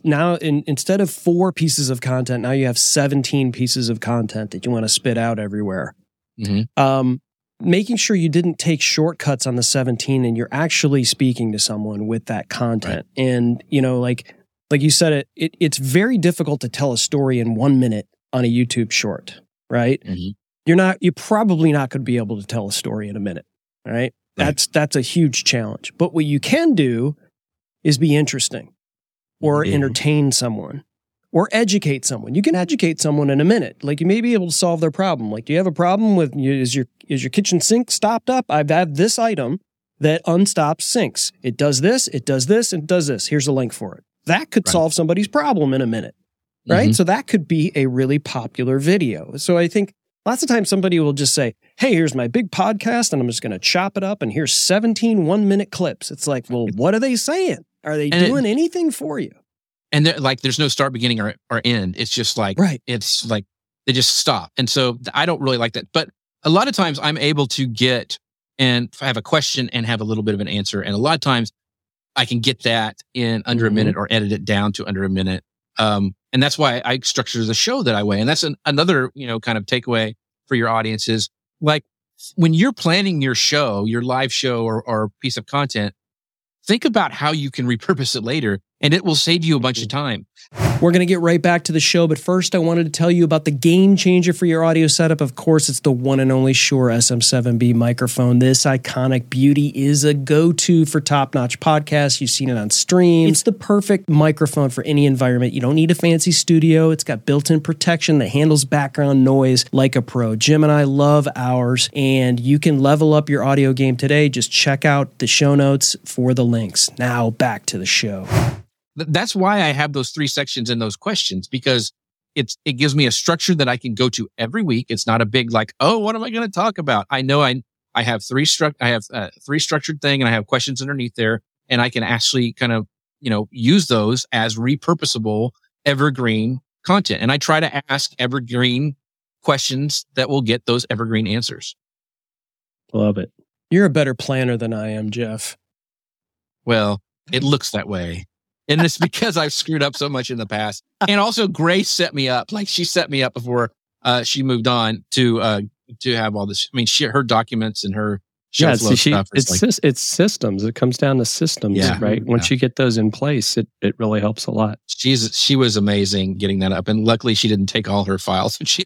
now in, instead of four pieces of content, now you have seventeen pieces of content that you want to spit out everywhere. Mm-hmm. Um, making sure you didn't take shortcuts on the seventeen and you're actually speaking to someone with that content. Right. And, you know, like like you said, it, it it's very difficult to tell a story in one minute on a YouTube short, right? Mm-hmm. You're not, you're probably not going to be able to tell a story in a minute, right? Right. That's that's a huge challenge. But what you can do is be interesting or yeah. entertain someone. Or educate someone. You can educate someone in a minute. Like you may be able to solve their problem. Like, do you have a problem with is your is your kitchen sink stopped up? I've had this item that unstops sinks. It does this, it does this, and it does this. Here's a link for it. That could right. solve somebody's problem in a minute, right? Mm-hmm. So that could be a really popular video. So I think lots of times somebody will just say, "Hey, here's my big podcast, and I'm just going to chop it up, and here's seventeen one-minute clips." It's like, well, what are they saying? Are they and doing it, anything for you? And like, there's no start, beginning, or, or end. It's just like, right. it's like, they just stop. And so I don't really like that. But a lot of times I'm able to get and have a question and have a little bit of an answer. And a lot of times I can get that in under mm-hmm. a minute or edit it down to under a minute. Um, and that's why I structure the show that I way. And that's an, another, you know, kind of takeaway for your audience is like when you're planning your show, your live show or, or piece of content, think about how you can repurpose it later, and it will save you a bunch of time. We're going to get right back to the show, but first I wanted to tell you about the game changer for your audio setup. Of course, it's the one and only Shure S M seven B microphone. This iconic beauty is a go-to for top-notch podcasts. You've seen it on streams. It's the perfect microphone for any environment. You don't need a fancy studio. It's got built-in protection that handles background noise like a pro. Jim and I love ours, and you can level up your audio game today. Just check out the show notes for the links. Now back to the show. That's why I have those three sections and those questions, because it's it gives me a structure that I can go to every week. It's not a big like, oh, what am I going to talk about? I know I I have three struct I have uh, three structured thing, and I have questions underneath there, and I can actually kind of you know use those as repurposable evergreen content. And I try to ask evergreen questions that will get those evergreen answers. Love it. You're a better planner than I am, Jeff. Well, it looks that way. And it's because I've screwed up so much in the past. And also Grace set me up. Like she set me up before uh, she moved on to uh, to have all this. I mean, she, her documents and her show yeah, flow so she, stuff. It's, like, sy- it's systems. It comes down to systems, yeah, right? Yeah. Once you get those in place, it, it really helps a lot. She's She was amazing getting that up. And luckily she didn't take all her files. She,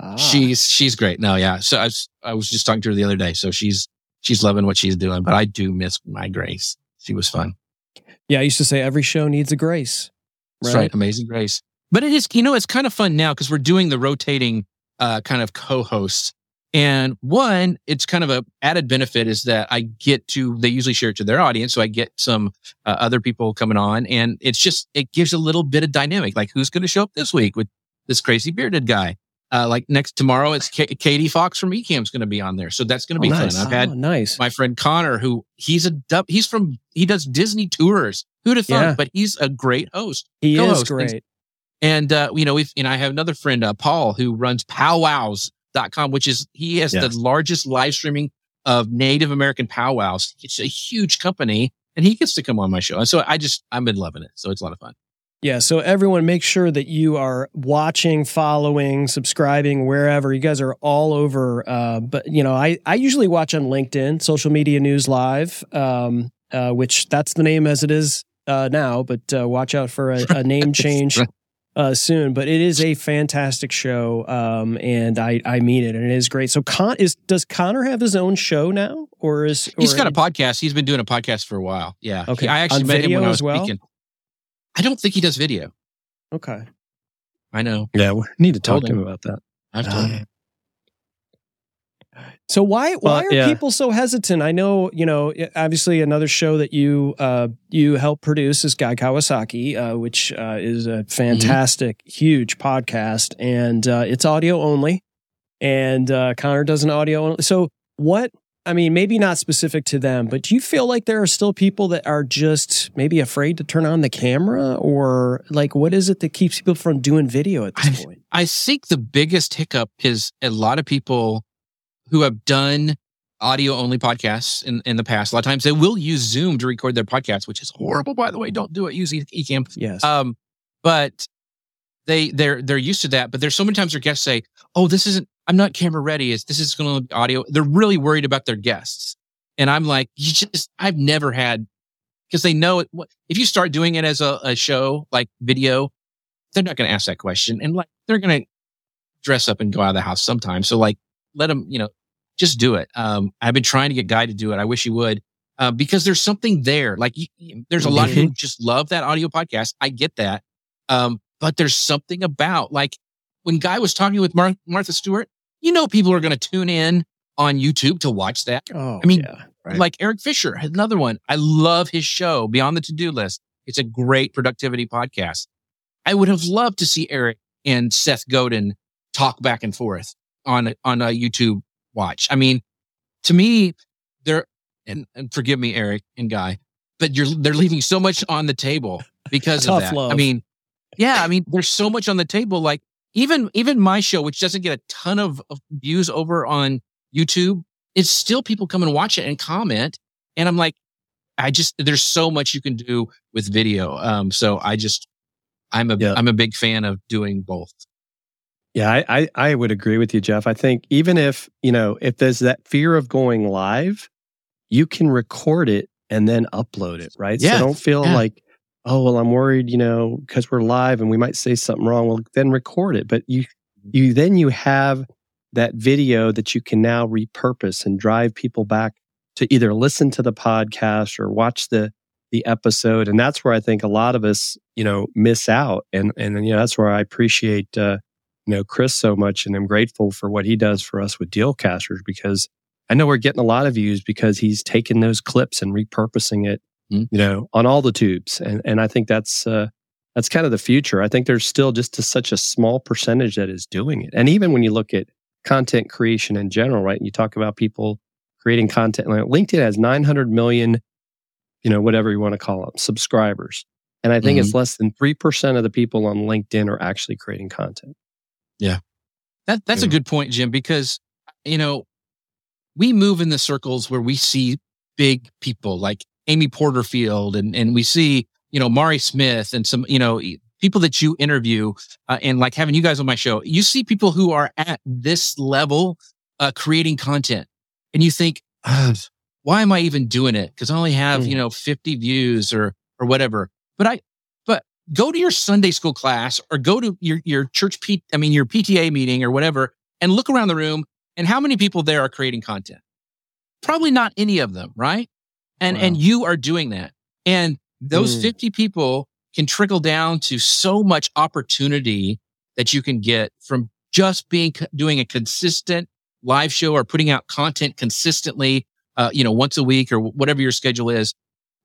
ah. She's she's great. No, yeah. So I was, I was just talking to her the other day. So she's she's loving what she's doing. But I do miss my Grace. She was fun. Yeah, I used to say every show needs a Grace. Right? That's right, amazing Grace. But it is, you know, it's kind of fun now because we're doing the rotating uh, kind of co-hosts. And one, it's kind of a added benefit is that I get to, they usually share it to their audience. So I get some uh, other people coming on, and it's just, it gives a little bit of dynamic. Like who's going to show up this week with this crazy bearded guy? Uh, like next tomorrow, it's K- Katie Fox from Ecamm's going to be on there, so that's going to be oh, nice. fun. I've had oh, nice. my friend Connor, who he's a he's from he does Disney tours. Who'd have thought? Yeah. But he's a great host. He co-host, is great. Things. And uh, you know, we've and I have another friend, uh, Paul, who runs powwows dot com, which is he has yes. the largest live streaming of Native American powwows. It's a huge company, and he gets to come on my show. And so I just I've been loving it. So it's a lot of fun. Yeah, so everyone make sure that you are watching, following, subscribing, wherever. You guys are all over. Uh, but, you know, I, I usually watch on LinkedIn, Social Media News Live, um, uh, which that's the name as it is uh, now. But uh, watch out for a, a name change uh, soon. But it is a fantastic show, um, and I, I mean it, and it is great. So Con- is does Connor have his own show now? or is or He's got a podcast. He's been doing a podcast for a while, yeah. Okay. He, I actually on met him when I was well? speaking. I don't think he does video. Okay. I know. Yeah, we need to talk to him about that. I've told him. So why why well, are yeah. people so hesitant? I know, you know, obviously another show that you uh, you help produce is Guy Kawasaki, uh, which uh, is a fantastic, mm-hmm. huge podcast. And uh, it's audio only. And uh, Connor does an audio only. So what... I mean, maybe not specific to them, but do you feel like there are still people that are just maybe afraid to turn on the camera? Or like, what is it that keeps people from doing video at this I, point? I think the biggest hiccup is a lot of people who have done audio-only podcasts in, in the past. A lot of times they will use Zoom to record their podcasts, which is horrible, by the way. Don't do it. Use Ecamm. Yes. Um, but they, they're they're used to that. But there's so many times their guests say, oh, this isn't, I'm not camera ready. It's, this is going to be audio. They're really worried about their guests. And I'm like, you just, I've never had, because they know it, if you start doing it as a, a show, like video, they're not going to ask that question. And like, they're going to dress up and go out of the house sometimes. So like, let them, you know, just do it. Um, I've been trying to get Guy to do it. I wish he would, uh, because there's something there. Like you, you, there's a lot of people who just love that audio podcast. I get that. Um, but there's something about like when Guy was talking with Mar- Martha Stewart, you know, people are going to tune in on YouTube to watch that. Oh, I mean, yeah, right. Like Eric Fisher, another one. I love his show, Beyond the To-Do List. It's a great productivity podcast. I would have loved to see Eric and Seth Godin talk back and forth on, on a YouTube watch. I mean, to me, they're, and, and forgive me, Eric and Guy, but you're, they're leaving so much on the table because of that. Love. I mean, yeah, I mean, there's so much on the table. Like even, even my show, which doesn't get a ton of, of views over on YouTube, it's still people come and watch it and comment. And I'm like, I just, there's so much you can do with video. Um, so I just, I'm a, yeah. I'm a big fan of doing both. Yeah, I, I would agree with you, Jeff. I think even if, you know, if there's that fear of going live, you can record it and then upload it, right? Yeah. So don't feel yeah. like, oh, well, I'm worried, you know, because we're live and we might say something wrong. Well, then record it. But you, you then you have that video that you can now repurpose and drive people back to either listen to the podcast or watch the the episode. And that's where I think a lot of us, you know, miss out. And, and you know, that's where I appreciate... Uh, You know Chris so much, and I'm grateful for what he does for us with Dealcasters, because I know we're getting a lot of views because he's taking those clips and repurposing it, mm-hmm. you know, on all the tubes. And and I think that's uh, that's kind of the future. I think there's still just a, such a small percentage that is doing it. And even when you look at content creation in general, right? And you talk about people creating content. Like LinkedIn has nine hundred million, you know, whatever you want to call them, subscribers, and I think mm-hmm. it's less than three percent of the people on LinkedIn are actually creating content. Yeah. That that's yeah. a good point, Jim, because, you know, we move in the circles where we see big people like Amy Porterfield and, and we see, you know, Mari Smith and some, you know, people that you interview uh, and like having you guys on my show, you see people who are at this level uh, creating content and you think, why am I even doing it? Because I only have, mm. you know, fifty views or, or whatever. But I, Go to your Sunday school class or go to your, your church, P, I mean, your P T A meeting or whatever, and look around the room and how many people there are creating content? Probably not any of them, right? And, wow. and you are doing that. And those mm. fifty people can trickle down to so much opportunity that you can get from just being, doing a consistent live show or putting out content consistently, uh, you know, once a week or whatever your schedule is.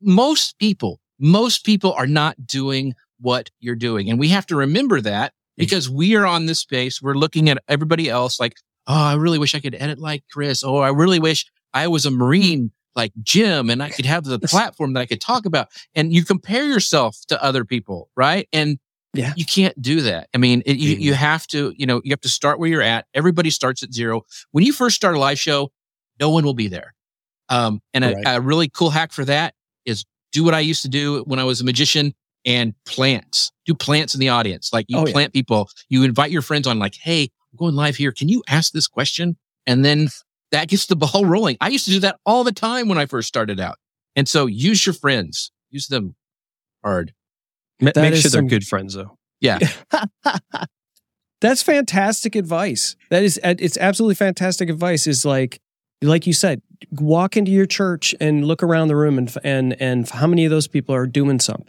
Most people, most people are not doing what you're doing. And we have to remember that because we are on this space. We're looking at everybody else like, oh, I really wish I could edit like Chris. Oh, I really wish I was a Marine like Jim and I could have the platform that I could talk about. And you compare yourself to other people, right? And yeah. you can't do that. I mean, it, you, you have to, you know, you have to start where you're at. Everybody starts at zero. When you first start a live show, no one will be there. Um, and right. a, a really cool hack for that is do what I used to do when I was a magician. And plants. Do plants in the audience. Like you oh, plant yeah. people. You invite your friends on like, hey, I'm going live here. Can you ask this question? And then that gets the ball rolling. I used to do that all the time when I first started out. And so use your friends. Use them hard. That Make sure some... they're good friends though. Yeah. That's fantastic advice. That is, it's absolutely fantastic advice. Is like, like you said, walk into your church and look around the room and, and, and how many of those people are doing something?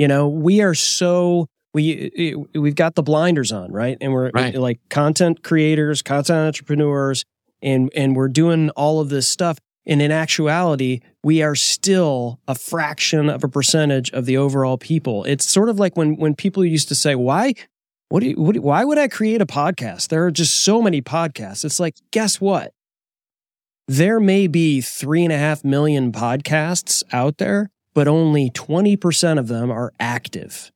You know, we are so, we, we've got the blinders on, right? And we're right. like content creators, content entrepreneurs, and, and we're doing all of this stuff. And in actuality, we are still a fraction of a percentage of the overall people. It's sort of like when, when people used to say, why, what do you, what, why would I create a podcast? There are just so many podcasts. It's like, guess what? There may be three and a half million podcasts out there, but only twenty percent of them are active.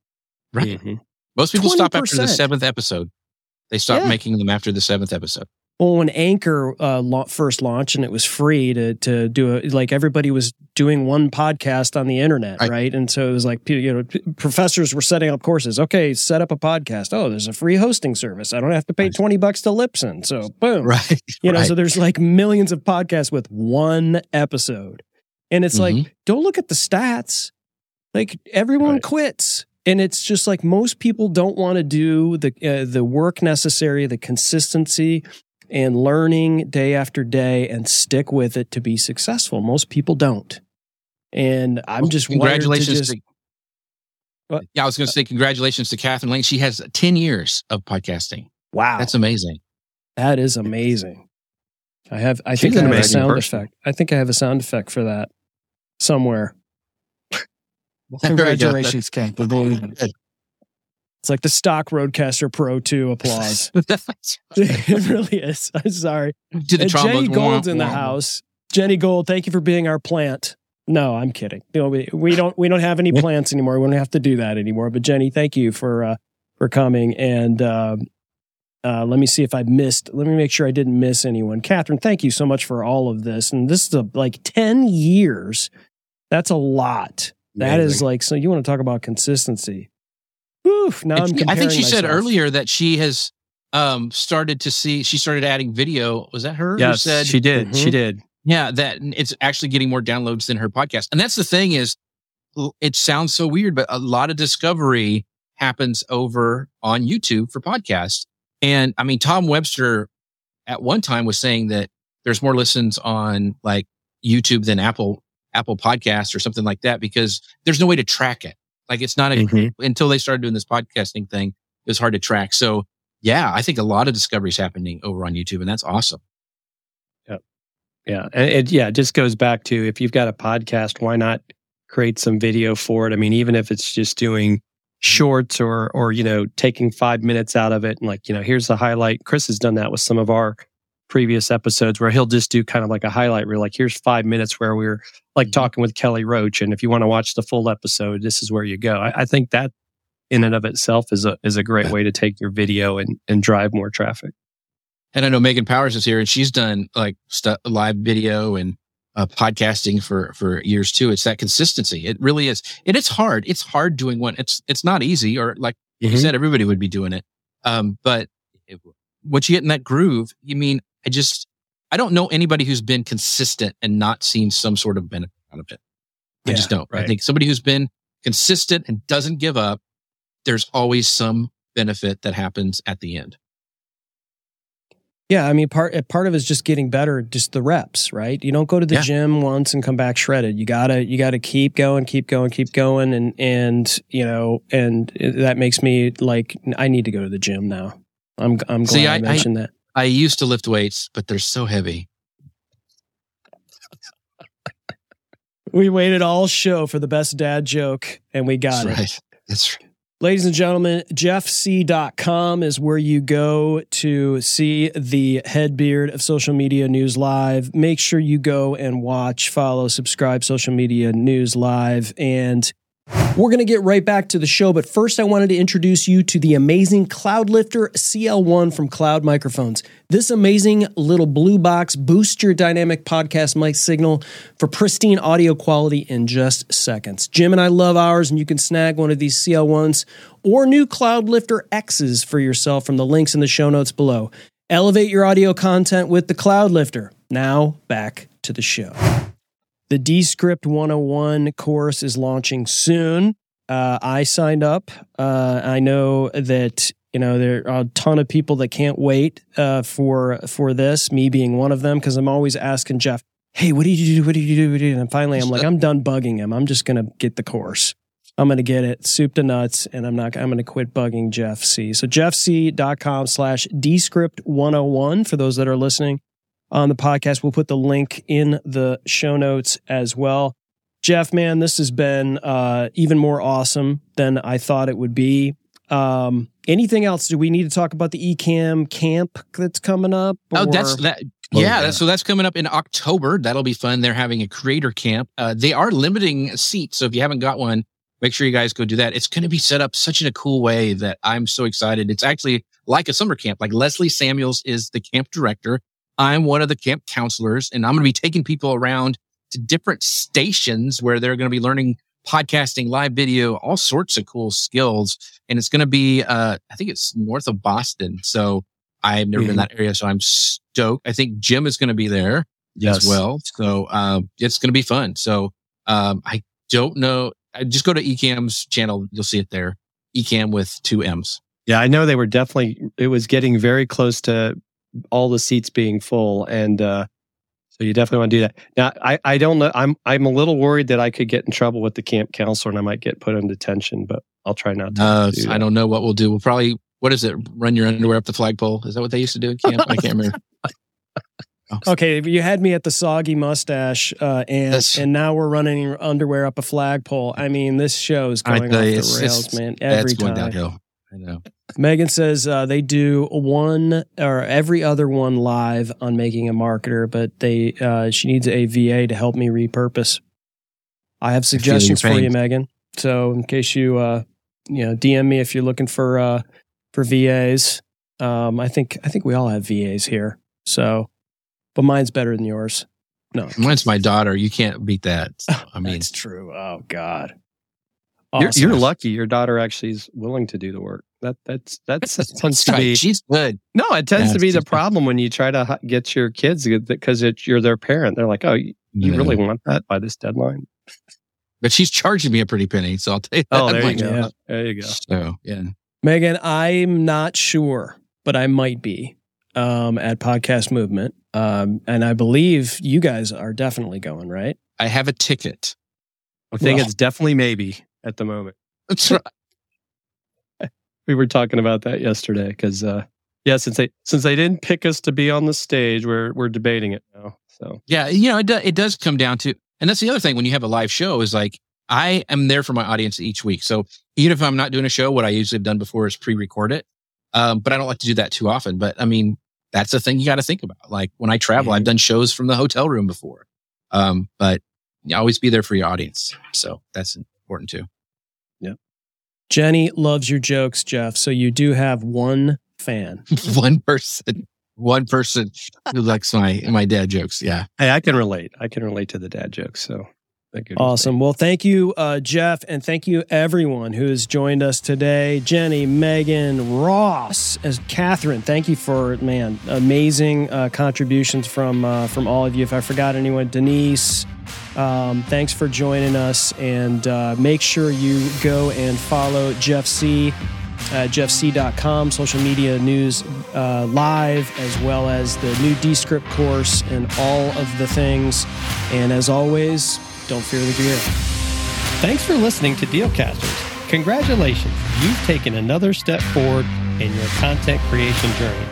Right. Mm-hmm. Most people twenty percent. Stop after the seventh episode. They stop yeah. making them after the seventh episode. Well, when Anchor uh, la- first launched and it was free to to do it, like everybody was doing one podcast on the internet, right. right? And so it was like, you know, professors were setting up courses. Okay, set up a podcast. Oh, there's a free hosting service. I don't have to pay twenty bucks to Libsyn. So boom. Right. You know, right. so there's like millions of podcasts with one episode. And it's mm-hmm. like, don't look at the stats. Like everyone right. quits. And it's just like most people don't want to do the uh, the work necessary, the consistency, and learning day after day and stick with it to be successful. Most people don't. And I'm well, just congratulations to, just, to Yeah, I was going to say congratulations to Catherine Lane. She has ten years of podcasting. Wow. That's amazing. That is amazing. I have I She's think I have a sound person. effect. I think I have a sound effect for that somewhere. Well, congratulations, Kate. It's like the stock Roadcaster Pro two applause. It really is. I'm sorry. Did Jenny Gold's in the house. Jenny Gold, thank you for being our plant. No, I'm kidding. You know, we, we don't we don't have any plants anymore. We don't have to do that anymore. But Jenny, thank you for uh, for coming. And uh, uh, let me see if I missed. Let me make sure I didn't miss anyone. Catherine, thank you so much for all of this. And this is a, like ten years. That's a lot. That Amazing. is like, so you want to talk about consistency. Oof, now I'm I think she myself. said earlier that she has um, started to see, she started adding video. Was that her? Yes, who said, she did. Mm-hmm. She did. Yeah, that it's actually getting more downloads than her podcast. And that's the thing is, it sounds so weird, but a lot of discovery happens over on YouTube for podcasts. And I mean, Tom Webster at one time was saying that there's more listens on like YouTube than Apple Apple Podcasts or something like that because there's no way to track it. Like it's not a, mm-hmm. until they started doing this podcasting thing, it was hard to track. So yeah, I think a lot of discoveries happening over on YouTube, and that's awesome. Yeah, yeah, and it, yeah. It just goes back to if you've got a podcast, why not create some video for it? I mean, even if it's just doing shorts or or you know taking five minutes out of it and like you know here's the highlight. Chris has done that with some of our previous episodes where he'll just do kind of like a highlight reel, like here's five minutes where we we're like talking with Kelly Roach. And if you want to watch the full episode, this is where you go. I, I think that in and of itself is a is a great way to take your video and, and drive more traffic. And I know Megan Powers is here and she's done like st- live video and uh, podcasting for, for years too. It's that consistency. It really is. And it's hard. It's hard doing one. It's, it's not easy or like mm-hmm. you said, everybody would be doing it. Um, but it, once you get in that groove, you mean, I just, I don't know anybody who's been consistent and not seen some sort of benefit out of it. I yeah, just don't. Right. I think somebody who's been consistent and doesn't give up, there's always some benefit that happens at the end. Yeah. I mean, part, part of it is just getting better, just the reps, right? You don't go to the yeah. gym once and come back shredded. You gotta, you gotta keep going, keep going, keep going. And, and, you know, and that makes me like, I need to go to the gym now. I'm, I'm glad See, I, I mentioned I, that. I used to lift weights, but they're so heavy. We waited all show for the best dad joke, and we got That's it. Right. That's right. Ladies and gentlemen, jeff sieh dot com is where you go to see the headbeard of Social Media News Live. Make sure you go and watch, follow, subscribe, Social Media News Live, and we're going to get right back to the show, but first I wanted to introduce you to the amazing Cloud Lifter C L one from Cloud Microphones. This amazing little blue box boosts your dynamic podcast mic signal for pristine audio quality in just seconds. Jim and I love ours, and you can snag one of these C L ones or new Cloud Lifter X's for yourself from the links in the show notes below. Elevate your audio content with the Cloud Lifter. Now, back to the show. The Descript one oh one course is launching soon. Uh, I signed up. Uh, I know that you know there are a ton of people that can't wait uh, for for this. Me being one of them, because I'm always asking Jeff, "Hey, what do you do? What do you do? What do you do?" And finally, I'm like, I'm done bugging him. I'm just gonna get the course. I'm gonna get it, soup to nuts, and I'm not. I'm gonna quit bugging Jeff Sieh. So jeff sieh dot com slash descript one oh one for those that are listening on the podcast. We'll put the link in the show notes as well. Jeff, man, this has been uh, even more awesome than I thought it would be. Um, anything else? Do we need to talk about the Ecamm camp that's coming up? Or? Oh, that's that. Yeah, that's, so that's coming up in October. That'll be fun. They're having a creator camp. Uh, they are limiting seats, so if you haven't got one, make sure you guys go do that. It's going to be set up such in a cool way that I'm so excited. It's actually like a summer camp. Like Leslie Samuels is the camp director. I'm one of the camp counselors, and I'm going to be taking people around to different stations where they're going to be learning podcasting, live video, all sorts of cool skills. And it's going to be, uh, I think it's north of Boston. So I've never mm. been in that area. So I'm stoked. I think Jim is going to be there yes. as well. So, um, it's going to be fun. So, um, I don't know. I just go to Ecamm's channel. You'll see it there. Ecamm with two M's. Yeah. I know they were definitely, it was getting very close to all the seats being full. And, uh, so you definitely want to do that. Now, I, I don't know. I'm I'm a little worried that I could get in trouble with the camp counselor and I might get put in detention, but I'll try not to. Uh, do I don't know what we'll do. We'll probably, what is it? Run your underwear up the flagpole? Is that what they used to do at camp? I can't remember. Oh. Okay, you had me at the soggy mustache, uh, and that's, and now we're running underwear up a flagpole. I mean, this show is going off the rails, man. Every time. That's going downhill. I know. Megan says uh, they do one or every other one live on Making a Marketer, but they uh, she needs a V A to help me repurpose. I have suggestions for you, Megan. So in case you uh, you know, D M me if you're looking for uh, for V As. Um, I think I think we all have V As here. So, but mine's better than yours. No, mine's my daughter. You can't beat that. So, I mean, it's true. Oh God. Awesome. You're, you're lucky. Your daughter actually is willing to do the work. That that's that's that tends to be. She's good. No, it tends yeah, to be the problem when you try to get your kids because you're their parent. They're like, "Oh, you, you really want that by this deadline?" But she's charging me a pretty penny, so I'll tell you. Oh, that there you go. Yeah, there you go. So yeah, Megan, I'm not sure, but I might be um, at Podcast Movement, um, and I believe you guys are definitely going, right? I have a ticket. I think well, it's definitely maybe. At the moment. That's right. We were talking about that yesterday because, uh, yeah, since they since they didn't pick us to be on the stage, we're we're debating it now. So yeah, you know, it do, it does come down to, and that's the other thing when you have a live show is like I am there for my audience each week. So even if I'm not doing a show, what I usually have done before is pre-record it, um, but I don't like to do that too often. But I mean, that's the thing you got to think about. Like when I travel, mm-hmm. I've done shows from the hotel room before, um, but you always be there for your audience. So that's important too. Yeah. Jenny loves your jokes, Jeff. So you do have one fan. one person. One person who likes my my dad jokes. Yeah. Hey, I can relate. I can relate to the dad jokes. So thank you. Awesome. Well, thank you, uh, Jeff. And thank you, everyone who has joined us today. Jenny, Megan, Ross, as Catherine, thank you for, man, amazing uh, contributions from uh, from all of you. If I forgot anyone, Denise. Um, thanks for joining us, and uh, make sure you go and follow Jeff Sieh at jeff sieh dot com, Social Media News uh, Live, as well as the new Descript course and all of the things. And as always, don't fear the gear. Thanks for listening to Dealcasters. Congratulations, you've taken another step forward in your content creation journey.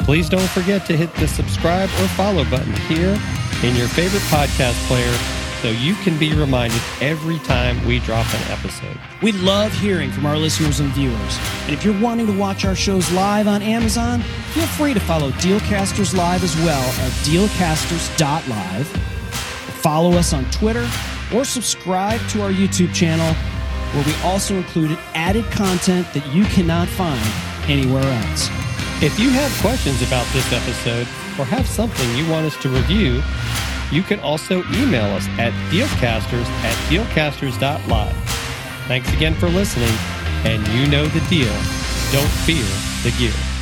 Please don't forget to hit the subscribe or follow button here in your favorite podcast player so you can be reminded every time we drop an episode. We love hearing from our listeners and viewers. And if you're wanting to watch our shows live on Amazon, feel free to follow Dealcasters Live as well at dealcasters dot live. Follow us on Twitter or subscribe to our YouTube channel where we also included added content that you cannot find anywhere else. If you have questions about this episode or have something you want us to review, you can also email us at dealcasters at dealcasters.live. Thanks again for listening, and you know the deal. Don't fear the gear.